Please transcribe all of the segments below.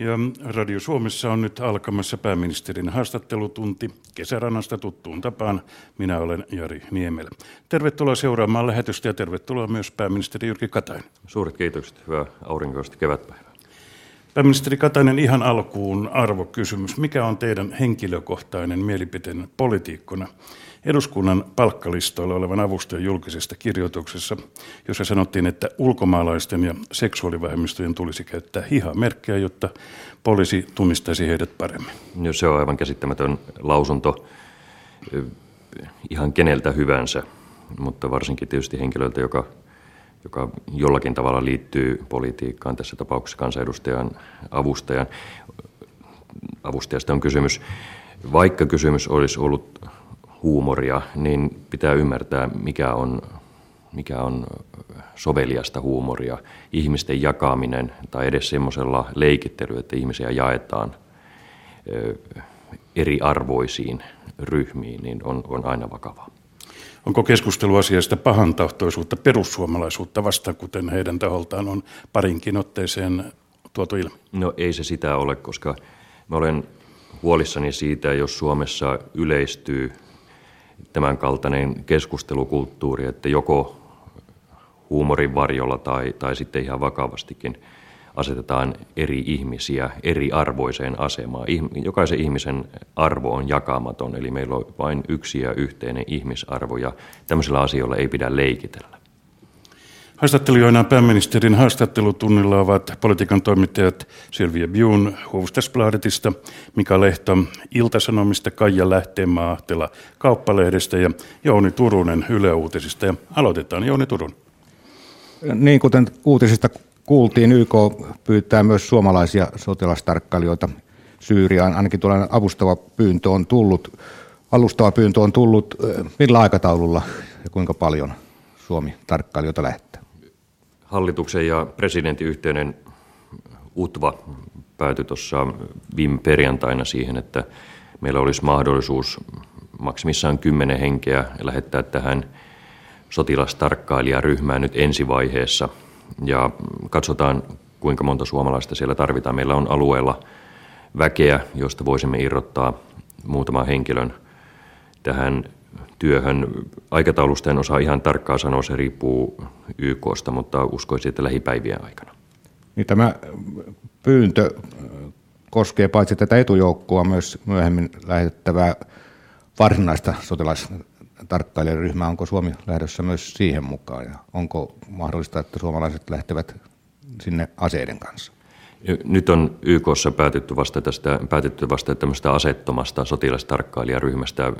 Ja Radio Suomessa on nyt alkamassa pääministerin haastattelutunti Kesärannasta tuttuun tapaan. Minä olen Jari Niemelä. Tervetuloa seuraamaan lähetystä ja tervetuloa myös pääministeri Jyrki Katainen. Suuret kiitokset. Hyvää aurinkoista kevätpäivää. Pääministeri Katainen, ihan alkuun arvokysymys. Mikä on teidän henkilökohtainen mielipiteenne politiikkona eduskunnan palkkalistoilla olevan avustajan julkisesta kirjoituksessa, jossa sanottiin, että ulkomaalaisten ja seksuaalivähemmistöjen tulisi käyttää hihamerkkejä, jotta poliisi tunnistaisi heidät paremmin? No, se on aivan käsittämätön lausunto ihan keneltä hyvänsä, mutta varsinkin tietysti henkilöltä, joka jollakin tavalla liittyy politiikkaan, tässä tapauksessa kansanedustajan avustajasta on kysymys. Vaikka kysymys olisi ollut huumoria, niin pitää ymmärtää, mikä on soveliasta huumoria. Ihmisten jakaminen tai edes semmoisella leikittelyllä, että ihmisiä jaetaan eriarvoisiin ryhmiin, niin on aina vakavaa. Onko keskustelu asiasta pahantahtoisuutta perussuomalaisuutta vastaan, kuten heidän taholtaan on parinkin otteeseen tuotu ilmi? No, ei se sitä ole, koska mä olen huolissani siitä, jos Suomessa yleistyy tämän kaltainen keskustelukulttuuri, että joko huumorin varjolla tai sitten ihan vakavastikin asetetaan eri ihmisiä eriarvoiseen asemaan. Jokaisen ihmisen arvo on jakamaton, eli meillä on vain yksi ja yhteinen ihmisarvo, ja tämmöisillä asioilla ei pidä leikitellä. Haastattelijoina pääministerin haastattelutunnilla ovat politiikan toimittajat Sylvia Björn Hufvudstadsbladetista, Mika Lehto Ilta-Sanomista, Kaija Lähteenmaa-Ahtela Kauppalehdestä ja Jouni Turunen Yle Uutisista. Ja aloitetaan Jouni Turun. Niin, kuten uutisista kuultiin, YK pyytää myös suomalaisia sotilastarkkailijoita Syyriaan. Ainakin tuollainen alustava pyyntö on tullut. Millä aikataululla ja kuinka paljon Suomi tarkkailijoita lähettää? Hallituksen ja presidentin yhteinen UTVA päätyi tuossa viime perjantaina siihen, että meillä olisi mahdollisuus maksimissaan 10 henkeä lähettää tähän sotilastarkkailijaryhmään nyt ensivaiheessa. Ja katsotaan, kuinka monta suomalaista siellä tarvitaan. Meillä on alueella väkeä, josta voisimme irrottaa muutaman henkilön tähän työhön. Aikataulusta en osaa ihan tarkkaan sanoa, se riippuu YKsta, mutta uskoisin, että lähipäivien aikana. Niin, tämä pyyntö koskee paitsi tätä etujoukkoa myös myöhemmin lähetettävää varsinaista sotilastarkkailijaryhmää. Onko Suomi lähdössä myös siihen mukaan, ja onko mahdollista, että suomalaiset lähtevät sinne aseiden kanssa? Nyt on YKssa päätetty vasta tämmöistä asettomasta sotilastarkkailijaryhmästä.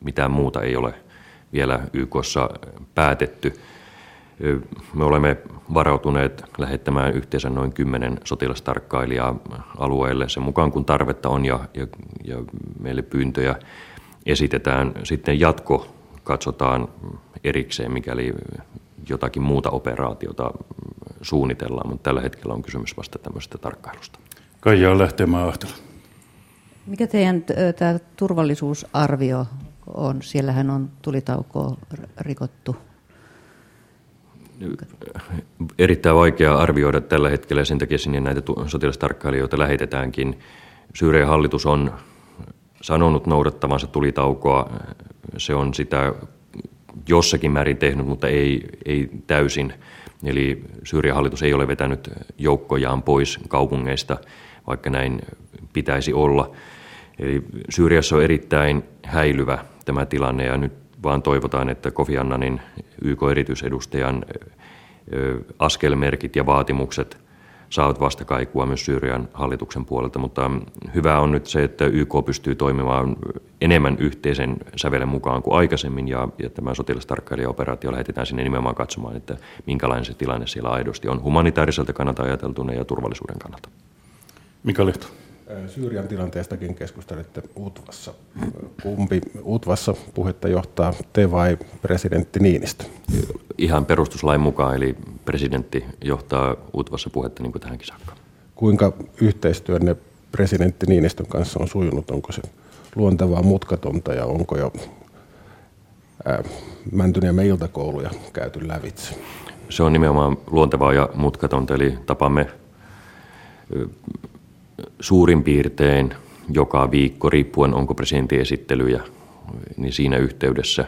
Mitään muuta ei ole vielä YKssa päätetty. Me olemme varautuneet lähettämään yhteensä noin 10 sotilastarkkailijaa alueelle sen mukaan, kun tarvetta on, ja meille pyyntöjä esitetään. Sitten jatko katsotaan erikseen, mikäli jotakin muuta operaatiota suunnitellaan, mutta tällä hetkellä on kysymys vasta tämmöisestä tarkkailusta. Kaija Lähteenmaa-Ahtela. Mikä teidän tämä turvallisuusarvio on? Siellähän on tulitaukoa rikottu. Erittäin vaikea arvioida tällä hetkellä, ja sen takia sinne näitä sotilastarkkailijoita lähetetäänkin. Syyrian hallitus on sanonut noudattavansa tulitaukoa. Se on sitä jossakin määrin tehnyt, mutta ei täysin. Eli Syyrian hallitus ei ole vetänyt joukkojaan pois kaupungeista, vaikka näin pitäisi olla. Eli Syyriassa on erittäin häilyvä tämä tilanne, ja nyt vaan toivotaan, että Kofi Annanin YK-erityisedustajan askelmerkit ja vaatimukset saavat vastakaikua myös Syyrian hallituksen puolelta, mutta hyvä on nyt se, että YK pystyy toimimaan enemmän yhteisen sävelen mukaan kuin aikaisemmin, ja tämä sotilastarkkailijaoperaatio lähetetään sinne nimenomaan katsomaan, että minkälainen se tilanne siellä aidosti on humanitaariselta kannalta ajateltuna ja turvallisuuden kannalta. Mika Lehto. Syyrian tilanteestakin keskustelitte UTVassa. Kumpi UTVassa puhetta johtaa, te vai presidentti Niinistö? Ihan perustuslain mukaan, eli presidentti johtaa UTVassa puhetta niin kuin tähänkin saakka. Kuinka yhteistyönne presidentti Niinistön kanssa on sujunut? Onko se luontevaa, mutkatonta, ja onko jo Mäntyniemen iltakouluja käyty lävitse? Se on nimenomaan luontevaa ja mutkatonta, eli tapaamme suurin piirtein joka viikko, riippuen onko presidentin esittelyjä, niin siinä yhteydessä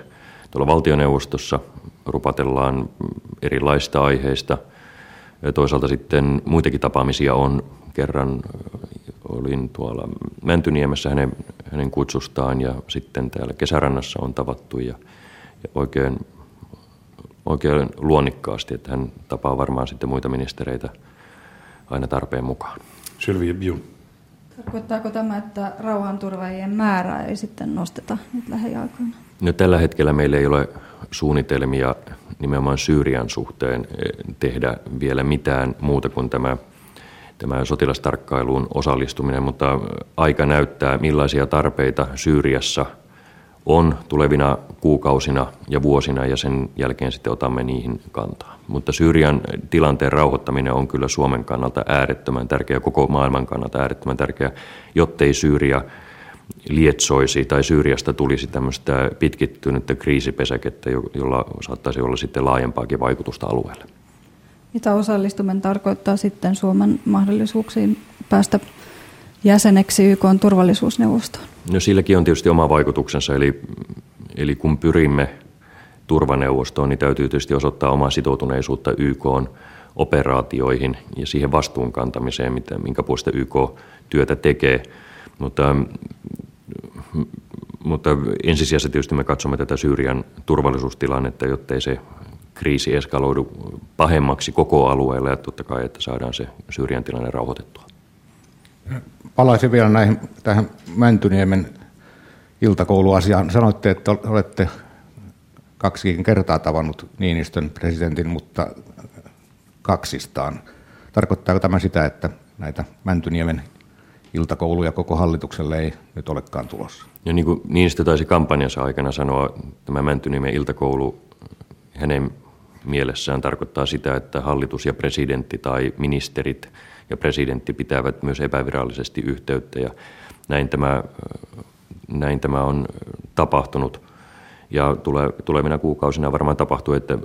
tuolla valtioneuvostossa rupatellaan erilaista aiheista. Toisaalta sitten muitakin tapaamisia on. Kerran olin tuolla Mäntyniemessä hänen kutsustaan ja sitten täällä Kesärannassa on tavattu ja oikein luonnikkaasti, että hän tapaa varmaan sitten muita ministereitä aina tarpeen mukaan. Sylvia Björn. Tarkoittaako tämä, että rauhanturvaajien määrää ei sitten nosteta nyt lähiaikoina? No, tällä hetkellä meillä ei ole suunnitelmia nimenomaan Syyrian suhteen tehdä vielä mitään muuta kuin tämä sotilastarkkailuun osallistuminen, mutta aika näyttää, millaisia tarpeita Syyriassa on tulevina kuukausina ja vuosina, ja sen jälkeen sitten otamme niihin kantaa. Mutta Syyrian tilanteen rauhoittaminen on kyllä Suomen kannalta äärettömän tärkeä, koko maailman kannalta äärettömän tärkeä, jottei Syyria lietsoisi tai Syyriasta tulisi tämmöistä pitkittynyttä kriisipesäkettä, jolla saattaisi olla sitten laajempaakin vaikutusta alueelle. Mitä osallistuminen tarkoittaa sitten Suomen mahdollisuuksiin päästä jäseneksi YK:n turvallisuusneuvostoon? No, silläkin on tietysti oma vaikutuksensa, eli kun pyrimme turvaneuvostoon, niin täytyy tietysti osoittaa omaa sitoutuneisuutta YK:n operaatioihin ja siihen vastuunkantamiseen, minkä puolesta YK työtä tekee. Mutta ensisijaisesti tietysti me katsomme tätä Syyrian turvallisuustilannetta, jottei se kriisi eskaloidu pahemmaksi koko alueella, ja totta kai, että saadaan se Syyrian tilanne rauhoitettua. Palaisin vielä tähän Mäntyniemen iltakouluasiaan. Sanoitte, että olette 2 kertaa tavannut Niinistön presidentin, mutta kaksistaan. Tarkoittaako tämä sitä, että näitä Mäntyniemen iltakouluja koko hallitukselle ei nyt olekaan tulossa? Ja niin kuin Niinistö taisi kampanjansa aikana sanoa, tämä Mäntyniemen iltakoulu hänen mielessään tarkoittaa sitä, että hallitus ja presidentti tai ministerit ja presidentti pitävät myös epävirallisesti yhteyttä, ja näin tämä on tapahtunut ja tulevina kuukausina varmaan tapahtuu, että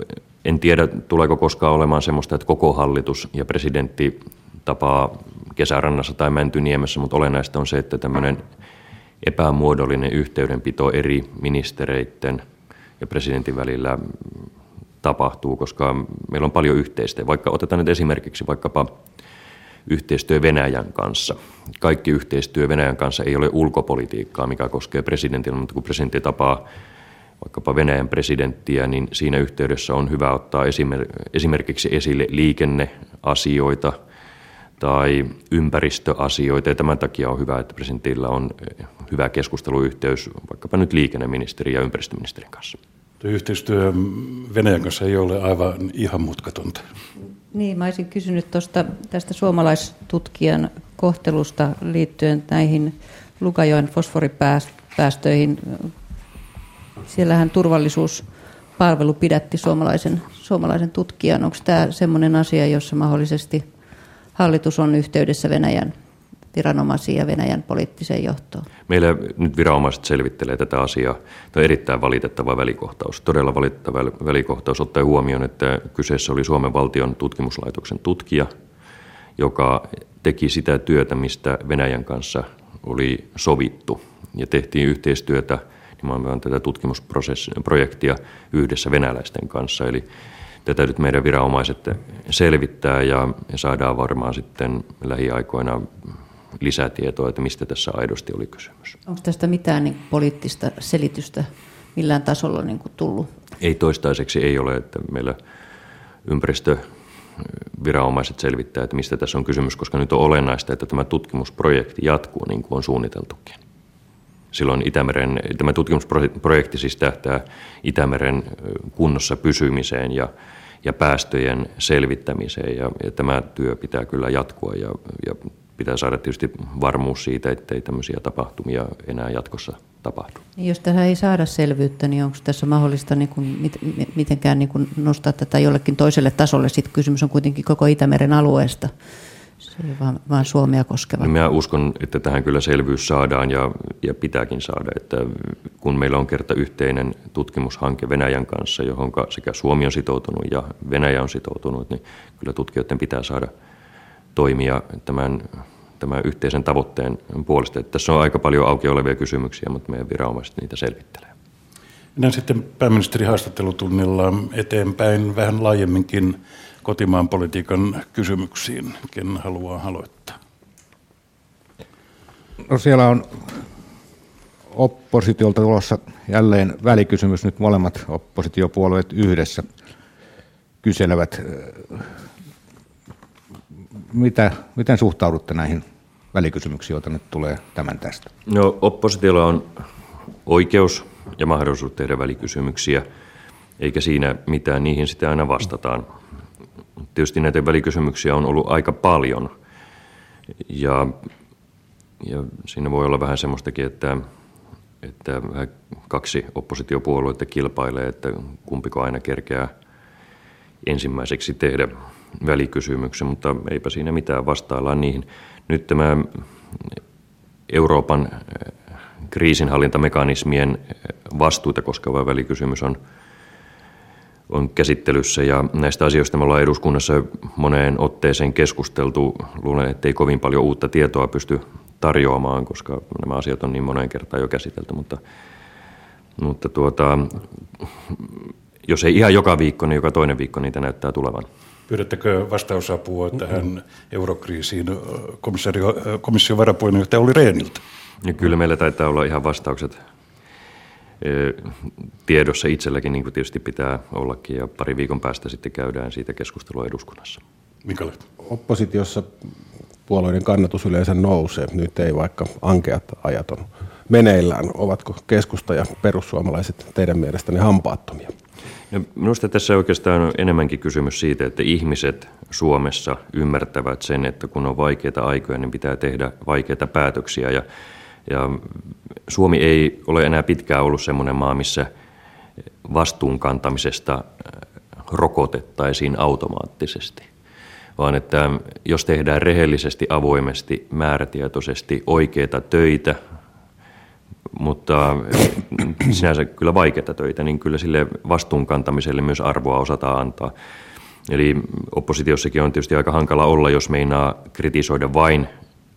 en tiedä tuleeko koskaan olemaan semmoista, että koko hallitus ja presidentti tapaa Kesärannassa tai Mäntyniemessä, mutta olennaista on se, että tämmöinen epämuodollinen yhteydenpito eri ministereiden ja presidentin välillä tapahtuu, koska meillä on paljon yhteistä. Vaikka otetaan nyt esimerkiksi vaikkapa yhteistyö Venäjän kanssa. Kaikki yhteistyö Venäjän kanssa ei ole ulkopolitiikkaa, mikä koskee presidenttiä, mutta kun presidentti tapaa vaikkapa Venäjän presidenttiä, niin siinä yhteydessä on hyvä ottaa esimerkiksi esille liikenneasioita tai ympäristöasioita, ja tämän takia on hyvä, että presidentillä on hyvä keskusteluyhteys vaikkapa nyt liikenneministeri ja ympäristöministerin kanssa. Yhteistyö Venäjän kanssa ei ole aivan ihan mutkatonta. Niin, mä olisin kysynyt tästä suomalaistutkijan kohtelusta liittyen näihin Lugajoen fosforipäästöihin. Siellähän turvallisuuspalvelu pidätti suomalaisen tutkijan. Onko tämä semmoinen asia, jossa mahdollisesti hallitus on yhteydessä Venäjän viranomaisiin ja Venäjän poliittiseen johtoon? Meillä nyt viranomaiset selvittelee tätä asiaa. Tämä on erittäin valitettava välikohtaus, todella valitettava välikohtaus, ottaen huomioon, että kyseessä oli Suomen valtion tutkimuslaitoksen tutkija, joka teki sitä työtä, mistä Venäjän kanssa oli sovittu. Ja tehtiin yhteistyötä, nimenomaan tätä tutkimusprojektia yhdessä venäläisten kanssa. Eli tätä nyt meidän viranomaiset selvittää ja saadaan varmaan sitten lähiaikoina lisätietoa, että mistä tässä aidosti oli kysymys. Onko tästä mitään niin poliittista selitystä millään tasolla niin kuin tullut? Ei, toistaiseksi ei ole, että meillä ympäristöviranomaiset selvittää, että mistä tässä on kysymys, koska nyt on olennaista, että tämä tutkimusprojekti jatkuu niin kuin on suunniteltukin. Silloin Itämeren, tämä tutkimusprojekti siis tähtää Itämeren kunnossa pysymiseen ja päästöjen selvittämiseen, ja tämä työ pitää kyllä jatkua ja pitää saada tietysti varmuus siitä, ettei tämmöisiä tapahtumia enää jatkossa tapahdu. Jos tähän ei saada selvyyttä, niin onko tässä mahdollista niin kuin mitenkään niin kuin nostaa tätä jollekin toiselle tasolle? Sitten kysymys on kuitenkin koko Itämeren alueesta, se ei vaan Suomea koskeva. No, minä uskon, että tähän kyllä selvyys saadaan ja pitääkin saada, että kun meillä on kerta yhteinen tutkimushanke Venäjän kanssa, johon sekä Suomi on sitoutunut ja Venäjä on sitoutunut, niin kyllä tutkijoiden pitää saada toimia tämän yhteisen tavoitteen puolesta. Että tässä on aika paljon auki olevia kysymyksiä, mutta meidän viranomaiset niitä selvittelee. Mennään sitten pääministerin haastattelutunnilla eteenpäin vähän laajemminkin kotimaan politiikan kysymyksiin. Ken haluaa aloittaa? No siellä on oppositiolta tulossa jälleen välikysymys. Nyt molemmat oppositiopuolueet yhdessä kyselevät. Miten suhtaudutte näihin välikysymyksiin, joita nyt tulee tämän tästä? No oppositiolla on oikeus ja mahdollisuus tehdä välikysymyksiä, eikä siinä mitään, niihin sitä aina vastataan. Tietysti näitä välikysymyksiä on ollut aika paljon ja siinä voi olla vähän semmoistakin, että kaksi oppositiopuoluetta kilpailee, että kumpiko aina kerkeää ensimmäiseksi tehdä välikysymyksen, mutta eipä siinä mitään, vastaillaan niihin. Nyt tämä Euroopan kriisinhallintamekanismien vastuuta koskeva välikysymys on käsittelyssä ja näistä asioista me ollaan eduskunnassa moneen otteeseen keskusteltu. Luulen, että ei kovin paljon uutta tietoa pysty tarjoamaan, koska nämä asiat on niin moneen kertaan jo käsitelty, mutta jos ei ihan joka viikko, niin joka toinen viikko niitä näyttää tulevan. Pyydättekö vastausapua tähän eurokriisiin komission varapuheenjohtaja Olli Rehniltä? Ja kyllä meillä taitaa olla ihan vastaukset tiedossa itselläkin, niin kuin tietysti pitää ollakin, ja pari viikon päästä sitten käydään siitä keskustelua eduskunnassa. Mika Lehto? Oppositiossa puolueiden kannatus yleensä nousee, nyt ei, vaikka ankeat ajat on meneillään. Ovatko keskusta ja perussuomalaiset teidän mielestänne hampaattomia? No, minusta tässä oikeastaan on enemmänkin kysymys siitä, että ihmiset Suomessa ymmärtävät sen, että kun on vaikeita aikoja, niin pitää tehdä vaikeita päätöksiä. Ja Suomi ei ole enää pitkään ollut semmoinen maa, missä vastuun kantamisesta rokotettaisiin automaattisesti, vaan että jos tehdään rehellisesti, avoimesti, määrätietoisesti oikeita töitä, mutta sinänsä kyllä vaikeita töitä, niin kyllä sille vastuunkantamiselle myös arvoa osataan antaa. Eli oppositiossakin on tietysti aika hankala olla, jos meinaa kritisoida vain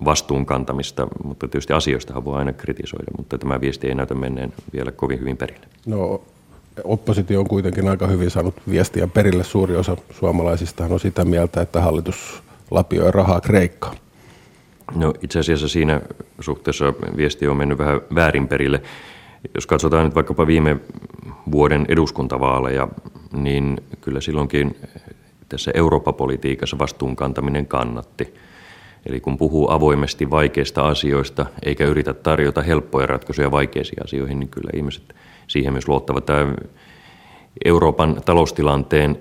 vastuunkantamista, mutta tietysti asioistahan voi aina kritisoida, mutta tämä viesti ei näytä menneen vielä kovin hyvin perille. No oppositio on kuitenkin aika hyvin saanut viestiä perille. Suuri osa suomalaisista on sitä mieltä, että hallitus lapioi rahaa Kreikkaan. No itse asiassa siinä suhteessa viesti on mennyt vähän väärin perille. Jos katsotaan nyt vaikkapa viime vuoden eduskuntavaaleja, niin kyllä silloinkin tässä Eurooppa-politiikassa vastuunkantaminen kannatti. Eli kun puhuu avoimesti vaikeista asioista eikä yritä tarjota helppoja ratkaisuja vaikeisiin asioihin, niin kyllä ihmiset siihen myös luottavat. Tämä Euroopan taloustilanteen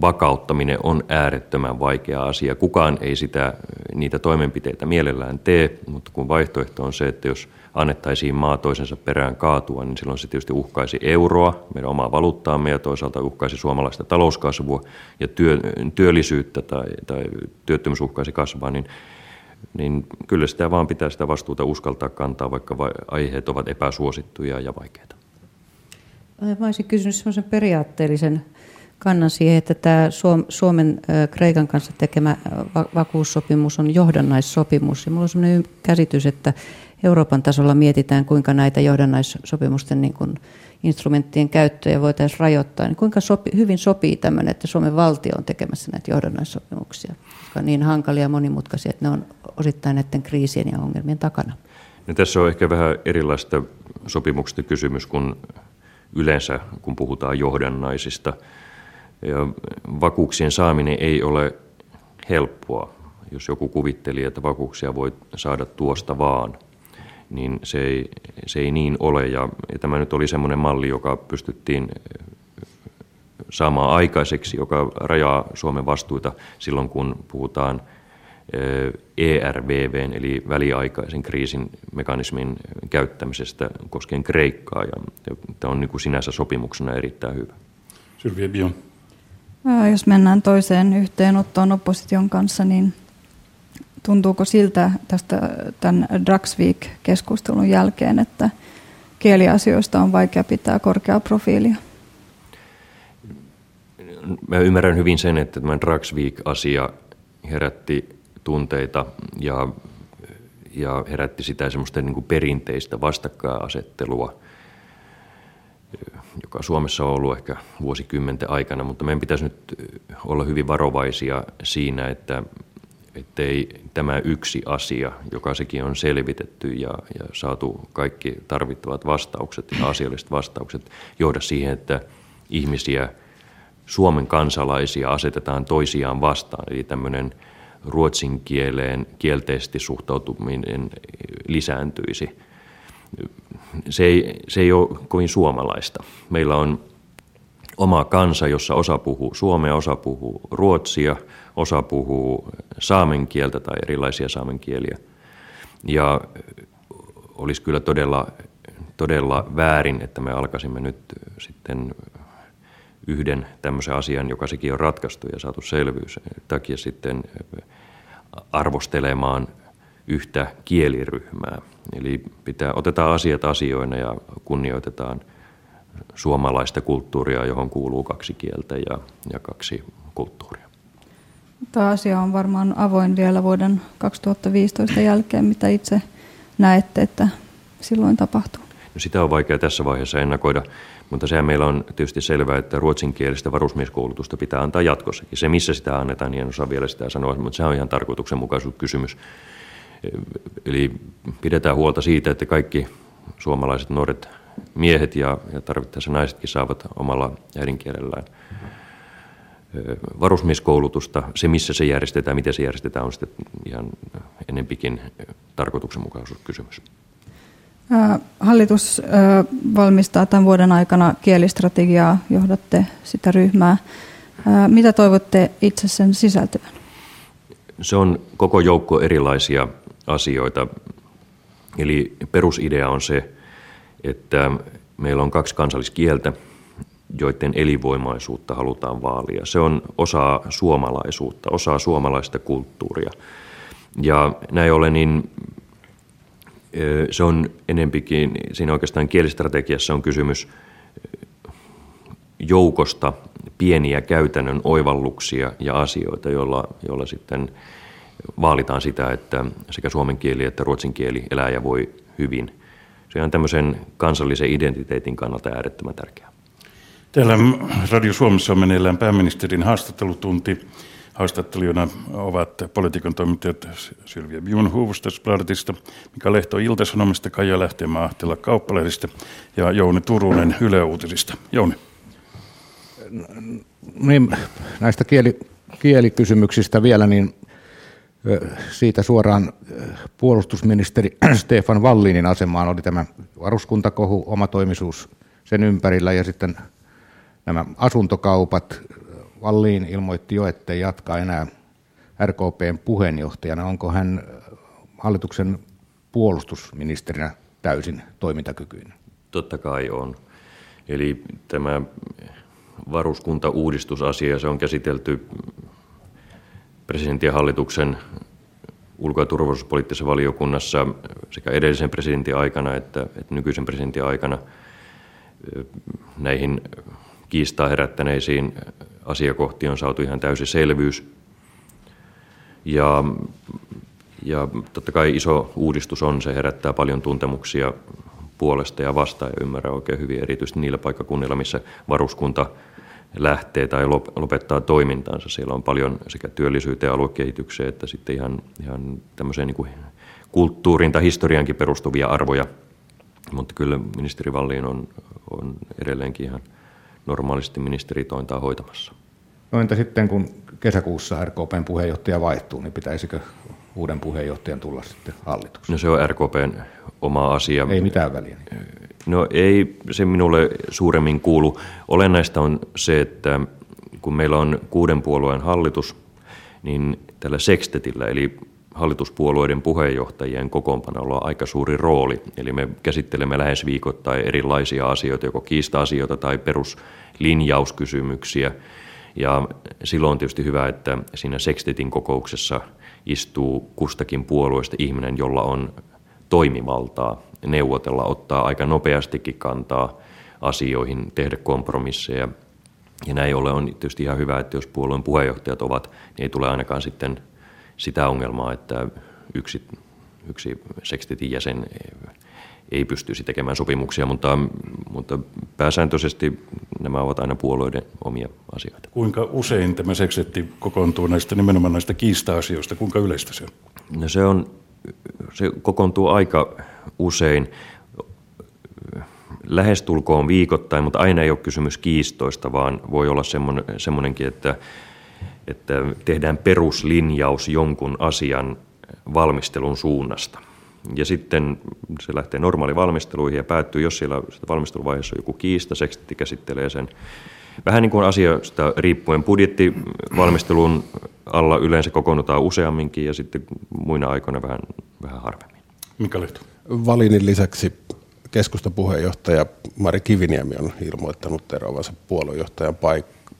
vakauttaminen on äärettömän vaikea asia. Kukaan ei niitä toimenpiteitä mielellään tee, mutta kun vaihtoehto on se, että jos annettaisiin maa toisensa perään kaatua, niin silloin se tietysti uhkaisi euroa, meidän omaa valuuttaamme, ja toisaalta uhkaisi suomalaista talouskasvua ja työllisyyttä tai työttömyys uhkaisi kasvaa, niin kyllä sitä vaan pitää sitä vastuuta uskaltaa kantaa, vaikka aiheet ovat epäsuosittuja ja vaikeita. Mä olisin kysynyt semmoisen periaatteellisen kannan siihen, että tämä Suomen Kreikan kanssa tekemä vakuussopimus on johdannaissopimus. Ja minulla on sellainen käsitys, että Euroopan tasolla mietitään, kuinka näitä johdannaissopimusten niin kuin instrumenttien käyttöjä voitaisiin rajoittaa. Niin kuinka hyvin sopii tämmöinen, että Suomen valtio on tekemässä näitä johdannaissopimuksia, jotka on niin hankalia ja monimutkaisia, että ne on osittain näiden kriisien ja ongelmien takana. No, tässä on ehkä vähän erilaista sopimuksista kysymys kuin yleensä, kun puhutaan johdannaisista. Ja vakuuksien saaminen ei ole helppoa. Jos joku kuvitteli, että vakuuksia voi saada tuosta vaan, niin se ei niin ole. Ja tämä nyt oli semmoinen malli, joka pystyttiin saamaan aikaiseksi, joka rajaa Suomen vastuita silloin, kun puhutaan ERVVn eli väliaikaisen kriisin mekanismin käyttämisestä koskien Kreikkaa. Ja tämä on niin kuin sinänsä sopimuksena erittäin hyvä. Sylvia Björn. Jos mennään toiseen yhteenottoon opposition kanssa, niin tuntuuko siltä tämän Dragsvik-keskustelun jälkeen, että kieliasioista on vaikea pitää korkeaa profiilia? Mä ymmärrän hyvin sen, että tämä Dragsvik-asia herätti tunteita ja herätti sitä semmoista niin kuin perinteistä vastakkainasettelua, joka Suomessa on ollut ehkä vuosikymmenten aikana, mutta meidän pitäisi nyt olla hyvin varovaisia siinä, että ei tämä yksi asia, joka sekin on selvitetty ja saatu kaikki tarvittavat vastaukset ja asialliset vastaukset, johda siihen, että ihmisiä, Suomen kansalaisia asetetaan toisiaan vastaan. Eli tämmöinen ruotsin kieleen kielteisesti suhtautuminen lisääntyisi. Se ei ole kovin suomalaista. Meillä on oma kansa, jossa osa puhuu suomea, osa puhuu ruotsia, osa puhuu saamen kieltä tai erilaisia saamen kieliä. Ja olisi kyllä todella väärin, että me alkaisimme nyt sitten yhden tämmöisen asian, joka sekin on ratkaistu ja saatu selvyys takia sitten arvostelemaan yhtä kieliryhmää. Eli otetaan asiat asioina ja kunnioitetaan suomalaista kulttuuria, johon kuuluu kaksi kieltä ja kaksi kulttuuria. Tämä asia on varmaan avoin vielä vuoden 2015 jälkeen, mitä itse näette, että silloin tapahtuu. No sitä on vaikea tässä vaiheessa ennakoida, mutta sehän meillä on tietysti selvää, että ruotsinkielistä varusmieskoulutusta pitää antaa jatkossakin. Se, missä sitä annetaan, niin en osaa vielä sitä sanoa, mutta se on ihan tarkoituksenmukaisuuskysymys. Eli pidetään huolta siitä, että kaikki suomalaiset nuoret miehet ja tarvittaessa naisetkin saavat omalla äidinkielellään varusmieskoulutusta. Se, missä se järjestetään, miten se järjestetään, on sitten ihan enempikin tarkoituksenmukaisuuskysymys. Hallitus valmistaa tämän vuoden aikana kielistrategiaa, johdatte sitä ryhmää. Mitä toivotte itse sen sisältöön? Se on koko joukko erilaisia asioita. Eli perusidea on se, että meillä on kaksi kansalliskieltä, joiden elinvoimaisuutta halutaan vaalia. Se on osa suomalaisuutta, osa suomalaista kulttuuria. Ja näin ollen niin se on enempikin, siinä oikeastaan kielistrategiassa on kysymys joukosta pieniä käytännön oivalluksia ja asioita, joilla sitten vaalitaan sitä, että sekä suomen kieli että ruotsin kieli elää ja voi hyvin. Se on tämmöisen kansallisen identiteetin kannalta äärettömän tärkeää. Täällä Radio Suomessa on meneillään pääministerin haastattelutunti. Haastattelijoina ovat poliitikon toimittajat Sylvia Björn Hufvudstadsbladetista, Mika Lehto Ilta-Sanomista, Kaija Lähteenmaa-Ahtela Kauppalehdistä ja Jouni Turunen Yle Uutisista. Jouni. Niin, näistä kielikysymyksistä vielä, niin siitä suoraan puolustusministeri Stefan Wallinin asemaan oli tämä varuskuntakohu, omatoimisuus sen ympärillä ja sitten nämä asuntokaupat. Wallin ilmoitti jo, että ei jatka enää RKP:n puheenjohtajana. Onko hän hallituksen puolustusministerinä täysin toimintakykyinen? Totta kai on. Eli tämä varuskuntauudistusasia, se on käsitelty presidentin ja hallituksen ulko- ja turvallisuuspoliittisessa valiokunnassa sekä edellisen presidentin aikana että nykyisen presidentin aikana näihin kiistaa herättäneisiin asiakohtiin on saatu ihan täysi selvyys. Ja totta kai iso uudistus on, se herättää paljon tuntemuksia puolesta ja vastaan ja ymmärrän oikein hyvin, erityisesti niillä paikkakunnilla, missä varuskunta lähtee tai lopettaa toimintaansa. Siellä on paljon sekä työllisyyteen, aluekehitykseen että sitten ihan tämmöiseen niin kuin kulttuuriin tai historiankin perustuvia arvoja. Mutta kyllä ministeri Wallin on edelleenkin ihan normaalisti ministeritointaa hoitamassa. No entä sitten, kun kesäkuussa RKP:n puheenjohtaja vaihtuu, niin pitäisikö uuden puheenjohtajan tulla sitten hallitukseen? No se on RKP:n oma asia. Ei mitään väliä. No ei se minulle suuremmin kuulu. Olennaista on se, että kun meillä on 6 puolueen hallitus, niin tällä sekstetillä, eli hallituspuolueiden puheenjohtajien kokoonpanolla on aika suuri rooli. Eli me käsittelemme lähes viikoittain erilaisia asioita, joko kiista-asioita tai peruslinjauskysymyksiä. Ja silloin on tietysti hyvä, että siinä sekstetin kokouksessa istuu kustakin puolueesta ihminen, jolla on toimivaltaa neuvotella, ottaa aika nopeastikin kantaa asioihin, tehdä kompromisseja. Ja näin ollen on tietysti ihan hyvä, että jos puolueen puheenjohtajat ovat, niin ei tule ainakaan sitten sitä ongelmaa, että yksi sekstetin jäsen ei pystyisi tekemään sopimuksia, mutta pääsääntöisesti nämä ovat aina puolueiden omia asioita. Kuinka usein tämä sekstetti kokoontuu näistä nimenomaan näistä kiista-asioista? Kuinka yleistä se on? No se kokoontuu aika usein, lähestulkoon viikoittain, mutta aina ei ole kysymys kiistoista, vaan voi olla semmoinenkin, että tehdään peruslinjaus jonkun asian valmistelun suunnasta. Ja sitten se lähtee normaalivalmisteluihin ja päättyy, jos siellä valmisteluvaiheessa on joku kiista, sekstetti käsittelee sen. Vähän niin kuin asiasta riippuen budjettivalmistelun alla yleensä kokoonnutaan useamminkin ja sitten muina aikoina vähän harvemmin. Mika Lehto? Wallinin lisäksi keskustan puheenjohtaja Mari Kiviniemi on ilmoittanut eroavansa puoluejohtajan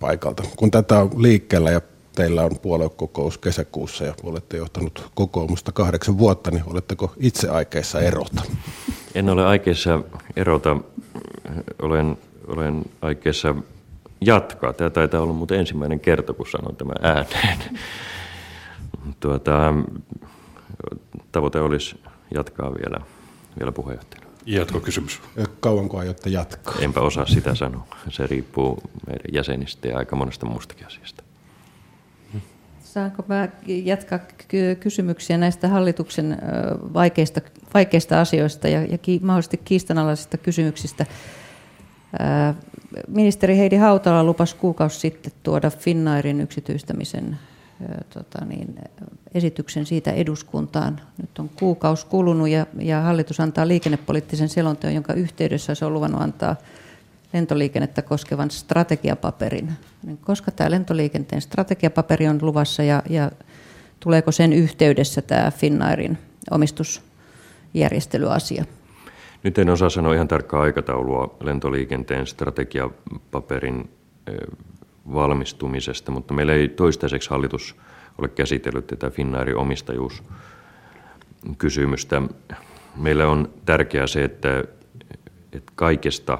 paikalta. Kun tätä on liikkeellä ja teillä on puoluekokous kesäkuussa ja olette johtanut kokoomusta 8 vuotta, niin oletteko itse aikeissa erota? En ole aikeissa erota. Olen aikeissa jatkaa. Tämä taitaa olla muuten ensimmäinen kerta, kun sanon tämän ääneen. Tavoite olisi jatkaa vielä puheenjohtajana. Jatkokysymys. Kauanko aiotte jatkaa? Enpä osaa sitä sanoa. Se riippuu meidän jäsenistä ja aika monesta muustakin asiasta. Saanko mä jatkaa kysymyksiä näistä hallituksen vaikeista asioista ja mahdollisesti kiistanalaisista kysymyksistä? Ministeri Heidi Hautala lupasi kuukausi sitten tuoda Finnairin yksityistämisen esityksen siitä eduskuntaan. Nyt on kuukausi kulunut ja hallitus antaa liikennepoliittisen selonteon, jonka yhteydessä se on luvannut antaa lentoliikennettä koskevan strategiapaperin. Koska tämä lentoliikenteen strategiapaperi on luvassa ja tuleeko sen yhteydessä tämä Finnairin omistusjärjestelyasia? Nyt en osaa sanoa ihan tarkkaa aikataulua lentoliikenteen strategiapaperin valmistumisesta, mutta meillä ei toistaiseksi hallitus ole käsitellyt tätä Finnairin omistajuuskysymystä. Meillä on tärkeää se, että kaikesta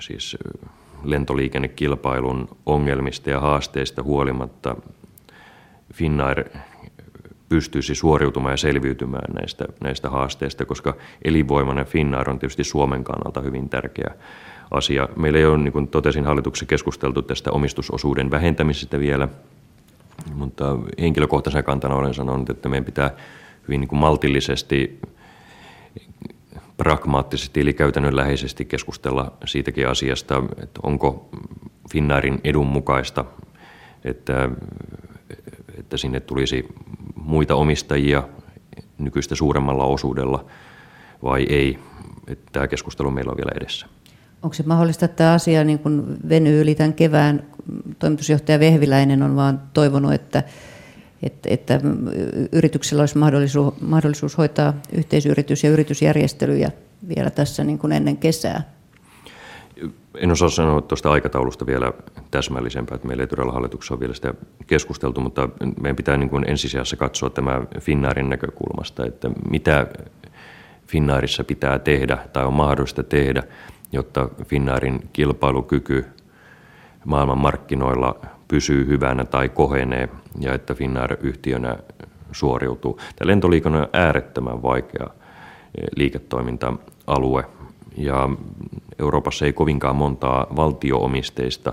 siis lentoliikennekilpailun ongelmista ja haasteista huolimatta Finnair pystyisi suoriutumaan ja selviytymään näistä haasteista, koska elinvoimainen Finnair on tietysti Suomen kannalta hyvin tärkeä asia. Meillä ei ole, niin kuin totesin, hallituksessa keskusteltu tästä omistusosuuden vähentämisestä vielä, mutta henkilökohtaisena kantana olen sanonut, että meidän pitää hyvin niin kuin maltillisesti, pragmaattisesti eli käytännönläheisesti keskustella siitäkin asiasta, että onko Finnairin edun mukaista, että sinne tulisi muita omistajia nykyistä suuremmalla osuudella vai ei. Että tämä keskustelu meillä on vielä edessä. Onko se mahdollista, että tämä asia niin kun venyy yli tämän kevään? Toimitusjohtaja Vehviläinen on vaan toivonut, että yrityksellä olisi mahdollisuus hoitaa yhteisyritys- ja yritysjärjestelyjä vielä tässä niin kuin ennen kesää. En osaa sanoa tuosta aikataulusta vielä täsmällisempää, että meillä ei todella hallituksessa ole vielä sitä keskusteltu, mutta meidän pitää niin kuin ensisijassa katsoa tämä Finnairin näkökulmasta, että mitä Finnairissa pitää tehdä tai on mahdollista tehdä, jotta Finnairin kilpailukyky maailmanmarkkinoilla pysyy hyvänä tai kohenee ja että Finnair yhtiönä suoriutuu. Tämä lentoliikenne on äärettömän vaikea liiketoiminta-alue ja Euroopassa ei kovinkaan montaa valtio-omisteista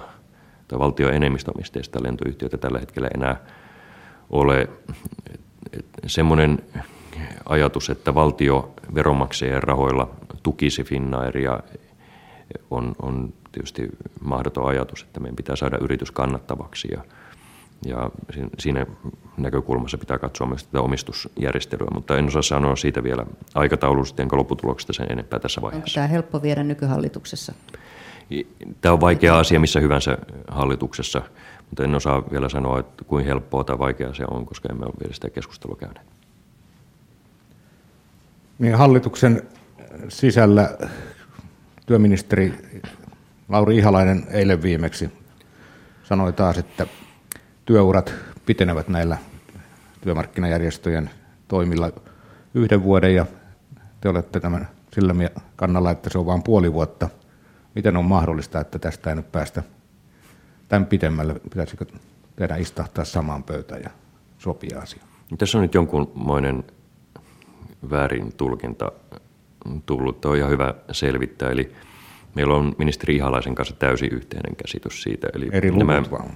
tai valtioenemmistöomisteista lentoyhtiötä tällä hetkellä enää ole. Semmoinen ajatus, että valtio veronmaksajien rahoilla tukisi Finnairia on tietysti mahdoton ajatus, että meidän pitää saada yritys kannattavaksi ja siinä näkökulmassa pitää katsoa myös tätä omistusjärjestelyä, mutta en osaa sanoa siitä vielä aikataulusta enkä lopputuloksesta sen enempää tässä vaiheessa. Onko tämä helppo viedä nykyhallituksessa? Tämä on vaikea asia missä hyvänsä hallituksessa, mutta en osaa vielä sanoa, että kuinka helppoa tai vaikeaa se on, koska emme ole vielä sitä keskustelua käyneet. Niin, hallituksen sisällä työministeri Lauri Ihalainen eilen viimeksi sanoi taas, että työurat pitenevät näillä työmarkkinajärjestöjen toimilla 1 vuoden ja te olette tämän sillä kannalla, että se on vain 0,5 vuotta. Miten on mahdollista, että tästä ei nyt päästä tämän pitemmälle? Pitäisikö tehdä istahtaa samaan pöytään ja sopia asiaan. Tässä on nyt jonkunmoinen väärin tulkinta tullut. Tämä on ihan hyvä selvittää. Eli meillä on ministeri Ihalaisen kanssa täysin yhteinen käsitys siitä. Eli eri luvut vaan.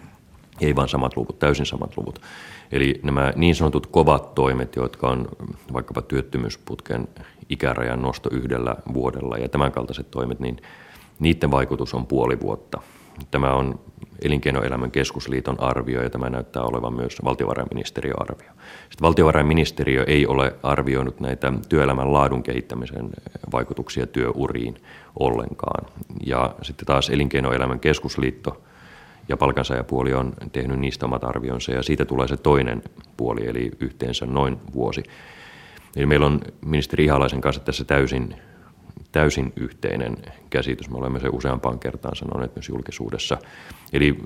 Ei vaan samat luvut, täysin samat luvut. Eli nämä niin sanotut kovat toimet, jotka on vaikkapa työttömyysputken ikärajan nosto 1 vuodella ja tämän kaltaiset toimet, niin niiden vaikutus on 0,5 vuotta. Tämä on Elinkeinoelämän keskusliiton arvio ja tämä näyttää olevan myös valtiovarainministeriön arvio. Sitten valtiovarainministeriö ei ole arvioinut näitä työelämän laadun kehittämisen vaikutuksia työuriin ollenkaan. Ja sitten taas Elinkeinoelämän keskusliitto ja palkansaajapuoli on tehnyt niistä omat arvionsa ja siitä tulee se toinen puoli eli yhteensä noin vuosi. Eli meillä on ministeri Ihalaisen kanssa tässä täysin yhteinen käsitys. Me olemme sen useampaan kertaan sanoneet myös julkisuudessa. Eli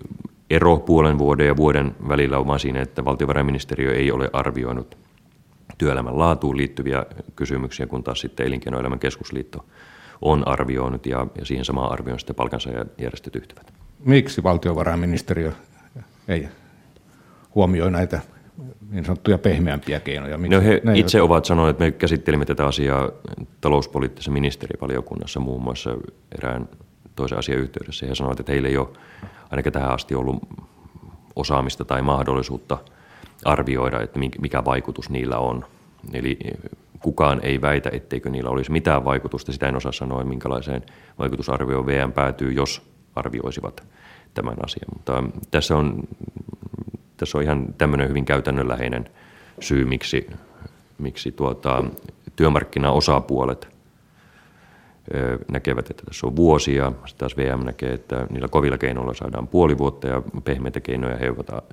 ero 0,5 vuoden ja vuoden välillä on vain siinä, että valtiovarainministeriö ei ole arvioinut työelämän laatuun liittyviä kysymyksiä, kun taas sitten Elinkeinoelämän keskusliitto on arvioinut ja siihen samaan arvioon sitten palkansaajajärjestöt yhtyvät. Miksi valtiovarainministeriö ei huomioi näitä niin sanottuja pehmeämpiä keinoja? Miksi? No he itse ovat sanoneet, että me käsittelimme tätä asiaa talouspoliittisessa ministerivaliokunnassa muun muassa erään toisen asian yhteydessä. He sanoivat, että heillä ei ole ainakaan tähän asti ollut osaamista tai mahdollisuutta arvioida, että mikä vaikutus niillä on. Eli kukaan ei väitä, etteikö niillä olisi mitään vaikutusta. Sitä en osaa sanoa, minkälaiseen vaikutusarvioon VM päätyy, jos arvioisivat tämän asian. Mutta tässä on ihan tämmöinen hyvin käytännönläheinen syy, miksi työmarkkinaosapuolet näkevät, että tässä on vuosia. Sitten taas VM näkee, että niillä kovilla keinoilla saadaan 0,5 vuotta ja pehmeitä keinoja he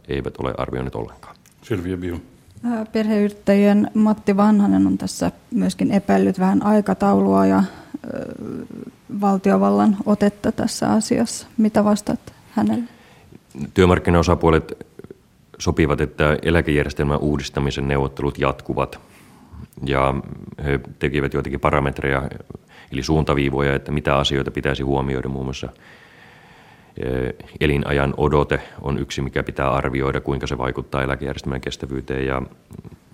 eivät ole arvioineet ollenkaan. Sylvia Björn. Perheyrittäjien Matti Vanhanen on tässä myöskin epäillyt vähän aikataulua ja valtiovallan otetta tässä asiassa. Mitä vastaat hänelle? Työmarkkinaosapuolet sopivat, että eläkejärjestelmän uudistamisen neuvottelut jatkuvat ja he tekivät joitakin parametreja eli suuntaviivoja, että mitä asioita pitäisi huomioida. Muun muassa elinajan odote on yksi, mikä pitää arvioida, kuinka se vaikuttaa eläkejärjestelmän kestävyyteen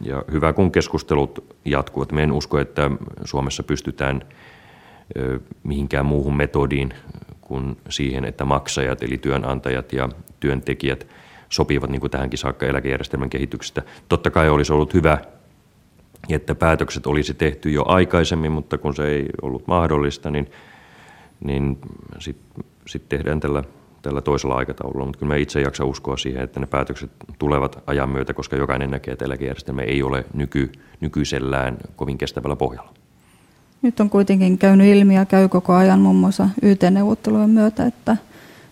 ja hyvä, kun keskustelut jatkuvat. Me en usko, että Suomessa pystytään mihinkään muuhun metodiin kuin siihen, että maksajat eli työnantajat ja työntekijät sopivat niin kuin tähänkin saakka eläkejärjestelmän kehityksestä. Totta kai olisi ollut hyvä, että päätökset olisi tehty jo aikaisemmin, mutta kun se ei ollut mahdollista, niin sitten tehdään tällä toisella aikataululla. Mutta kyllä mä itse jaksa uskoa siihen, että ne päätökset tulevat ajan myötä, koska jokainen näkee, että eläkejärjestelmä ei ole nykyisellään kovin kestävällä pohjalla. Nyt on kuitenkin käynyt ilmi ja käy koko ajan muun muassa YT-neuvottelujen myötä, että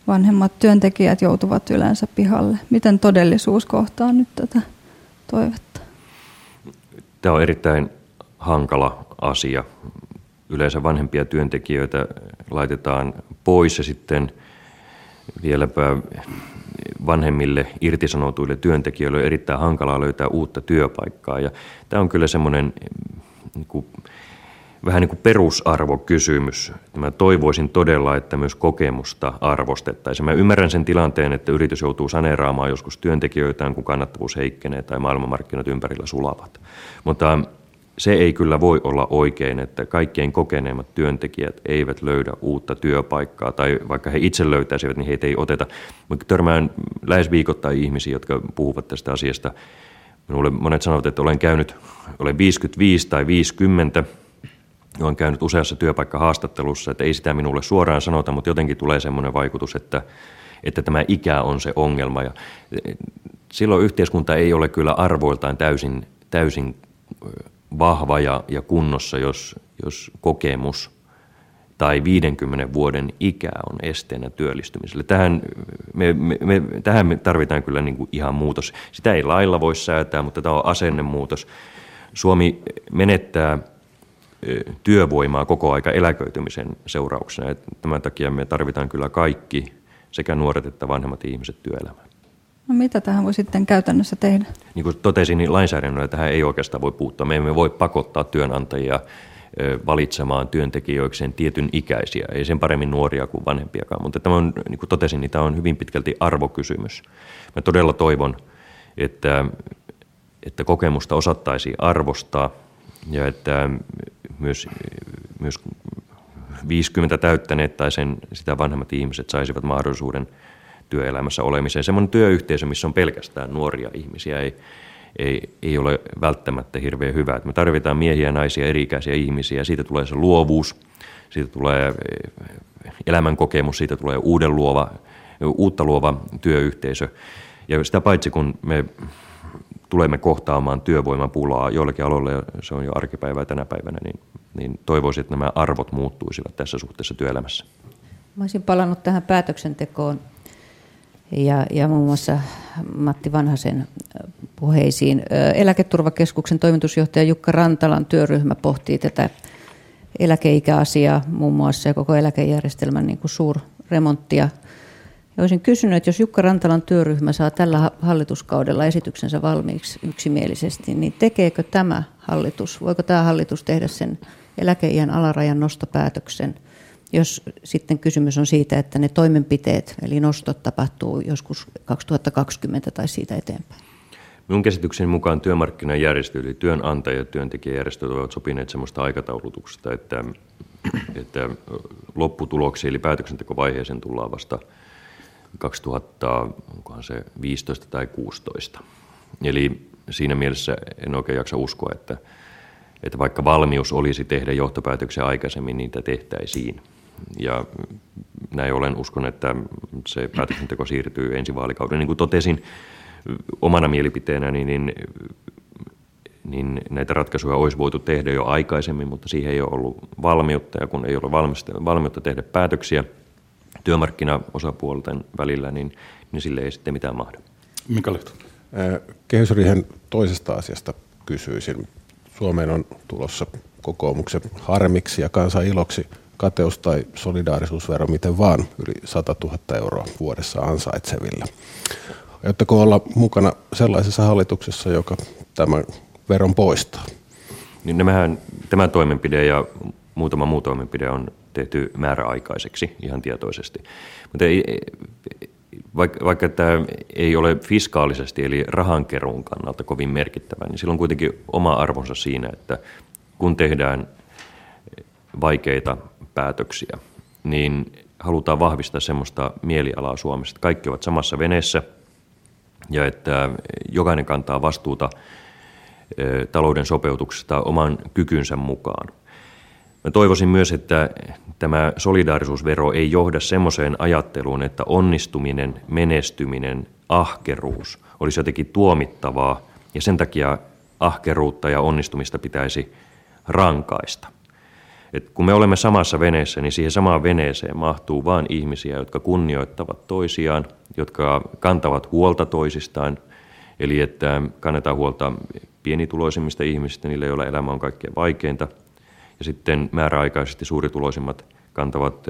vanhemmat työntekijät joutuvat yleensä pihalle. Miten todellisuus kohtaa nyt tätä toivetta? Tämä on erittäin hankala asia. Yleensä vanhempia työntekijöitä laitetaan pois ja sitten vieläpä vanhemmille irtisanoutuille työntekijöille on erittäin hankalaa löytää uutta työpaikkaa. Ja tämä on kyllä semmoinen vähän niin kuin perusarvokysymys. Mä toivoisin todella, että myös kokemusta arvostettaisiin. Mä ymmärrän sen tilanteen, että yritys joutuu saneeraamaan joskus työntekijöitään, kun kannattavuus heikkenee tai maailmanmarkkinat ympärillä sulavat. Mutta se ei kyllä voi olla oikein, että kaikkein kokeneimmat työntekijät eivät löydä uutta työpaikkaa, tai vaikka he itse löytäisivät, niin heitä ei oteta. Mä törmään lähes viikoittain ihmisiä, jotka puhuvat tästä asiasta. Minulle monet sanovat, että olen 55 tai 50, olen käynyt useassa työpaikkahaastattelussa, että ei sitä minulle suoraan sanota, mutta jotenkin tulee semmoinen vaikutus, että tämä ikä on se ongelma. Ja silloin yhteiskunta ei ole kyllä arvoiltaan täysin vahva ja kunnossa, jos kokemus tai 50 vuoden ikä on esteenä työllistymiselle. Tähän me tarvitaan kyllä niin kuin ihan muutos. Sitä ei lailla voi säätää, mutta tämä on asennemuutos. Suomi menettää työvoimaa koko aika eläköitymisen seurauksena. Tämän takia me tarvitaan kyllä kaikki, sekä nuoret että vanhemmat ihmiset työelämään. No mitä tähän voi sitten käytännössä tehdä? Niin kuin totesin, niin lainsäädännöllä tähän ei oikeastaan voi puuttua. Me emme voi pakottaa työnantajia valitsemaan työntekijöikseen tietyn ikäisiä, ei sen paremmin nuoria kuin vanhempiakaan, mutta tämä on, niin kuin totesin, niin tämä on hyvin pitkälti arvokysymys. Mä todella toivon, että kokemusta osattaisiin arvostaa ja että myös 50 täyttäneet tai sitä vanhemmat ihmiset saisivat mahdollisuuden työelämässä olemiseen. Semmoinen työyhteisö, missä on pelkästään nuoria ihmisiä, ei ole välttämättä hirveän hyvä. Me tarvitaan miehiä, naisia, eri-ikäisiä ihmisiä. Siitä tulee se luovuus, siitä tulee elämänkokemus, siitä tulee uutta luova työyhteisö. Ja sitä paitsi, kun me tulemme kohtaamaan työvoimapulaa joillakin aloilla, ja se on jo arkipäivää tänä päivänä, niin toivoisin, että nämä arvot muuttuisivat tässä suhteessa työelämässä. Mä olisin palannut tähän päätöksentekoon ja muun muassa Matti Vanhasen puheisiin. Eläketurvakeskuksen toimitusjohtaja Jukka Rantalan työryhmä pohtii tätä eläkeikäasiaa muun muassa ja koko eläkejärjestelmän niin kuin suurremonttia. Ja olisin kysynyt, että jos Jukka Rantalan työryhmä saa tällä hallituskaudella esityksensä valmiiksi yksimielisesti, niin tekeekö tämä hallitus, voiko tämä hallitus tehdä sen eläkeiän alarajan nostopäätöksen, jos sitten kysymys on siitä, että ne toimenpiteet, eli nostot tapahtuu joskus 2020 tai siitä eteenpäin? Minun käsityksen mukaan työmarkkinajärjestö, eli työnantaja- ja työntekijäjärjestöt ovat sopineet sellaista aikataulutuksesta, että lopputuloksi, eli päätöksentekovaiheeseen tullaan vasta 2015 tai 2016. Eli siinä mielessä en oikein jaksa uskoa, että vaikka valmius olisi tehdä johtopäätöksiä aikaisemmin, niitä tehtäisiin. Ja näin ollen uskon, että se päätöksenteko siirtyy ensi vaalikauden. Niin kuin totesin omana mielipiteenä, niin näitä ratkaisuja olisi voitu tehdä jo aikaisemmin, mutta siihen ei ole ollut valmiutta. Ja kun ei ole valmiutta tehdä päätöksiä työmarkkinaosapuolten välillä, niin sille ei sitten mitään mahda. Mika Lehto. Kehysriihen toisesta asiasta kysyisin. Suomeen on tulossa kokoomuksen harmiksi ja kansan iloksi kateus- tai solidaarisuusvero, miten vaan, yli 100 000 euroa vuodessa ansaitseville. Aiotteko olla mukana sellaisessa hallituksessa, joka tämän veron poistaa? Niin tämä toimenpide ja muutama muu toimenpide on tehty määräaikaiseksi ihan tietoisesti. Mutta vaikka tämä ei ole fiskaalisesti eli rahankeruun kannalta kovin merkittävä, niin sillä on kuitenkin oma arvonsa siinä, että kun tehdään vaikeita päätöksiä, niin halutaan vahvistaa semmoista mielialaa Suomessa, että kaikki ovat samassa veneessä ja että jokainen kantaa vastuuta talouden sopeutuksesta oman kykynsä mukaan. Mä toivoisin myös, että tämä solidaarisuusvero ei johda semmoiseen ajatteluun, että onnistuminen, menestyminen, ahkeruus olisi jotenkin tuomittavaa ja sen takia ahkeruutta ja onnistumista pitäisi rankaista. Et kun me olemme samassa veneessä, niin siihen samaan veneeseen mahtuu vain ihmisiä, jotka kunnioittavat toisiaan, jotka kantavat huolta toisistaan, eli että kannetaan huolta pienituloisimmista ihmisistä, niille joilla elämä on kaikkein vaikeinta. Ja sitten määräaikaisesti suurituloisimmat kantavat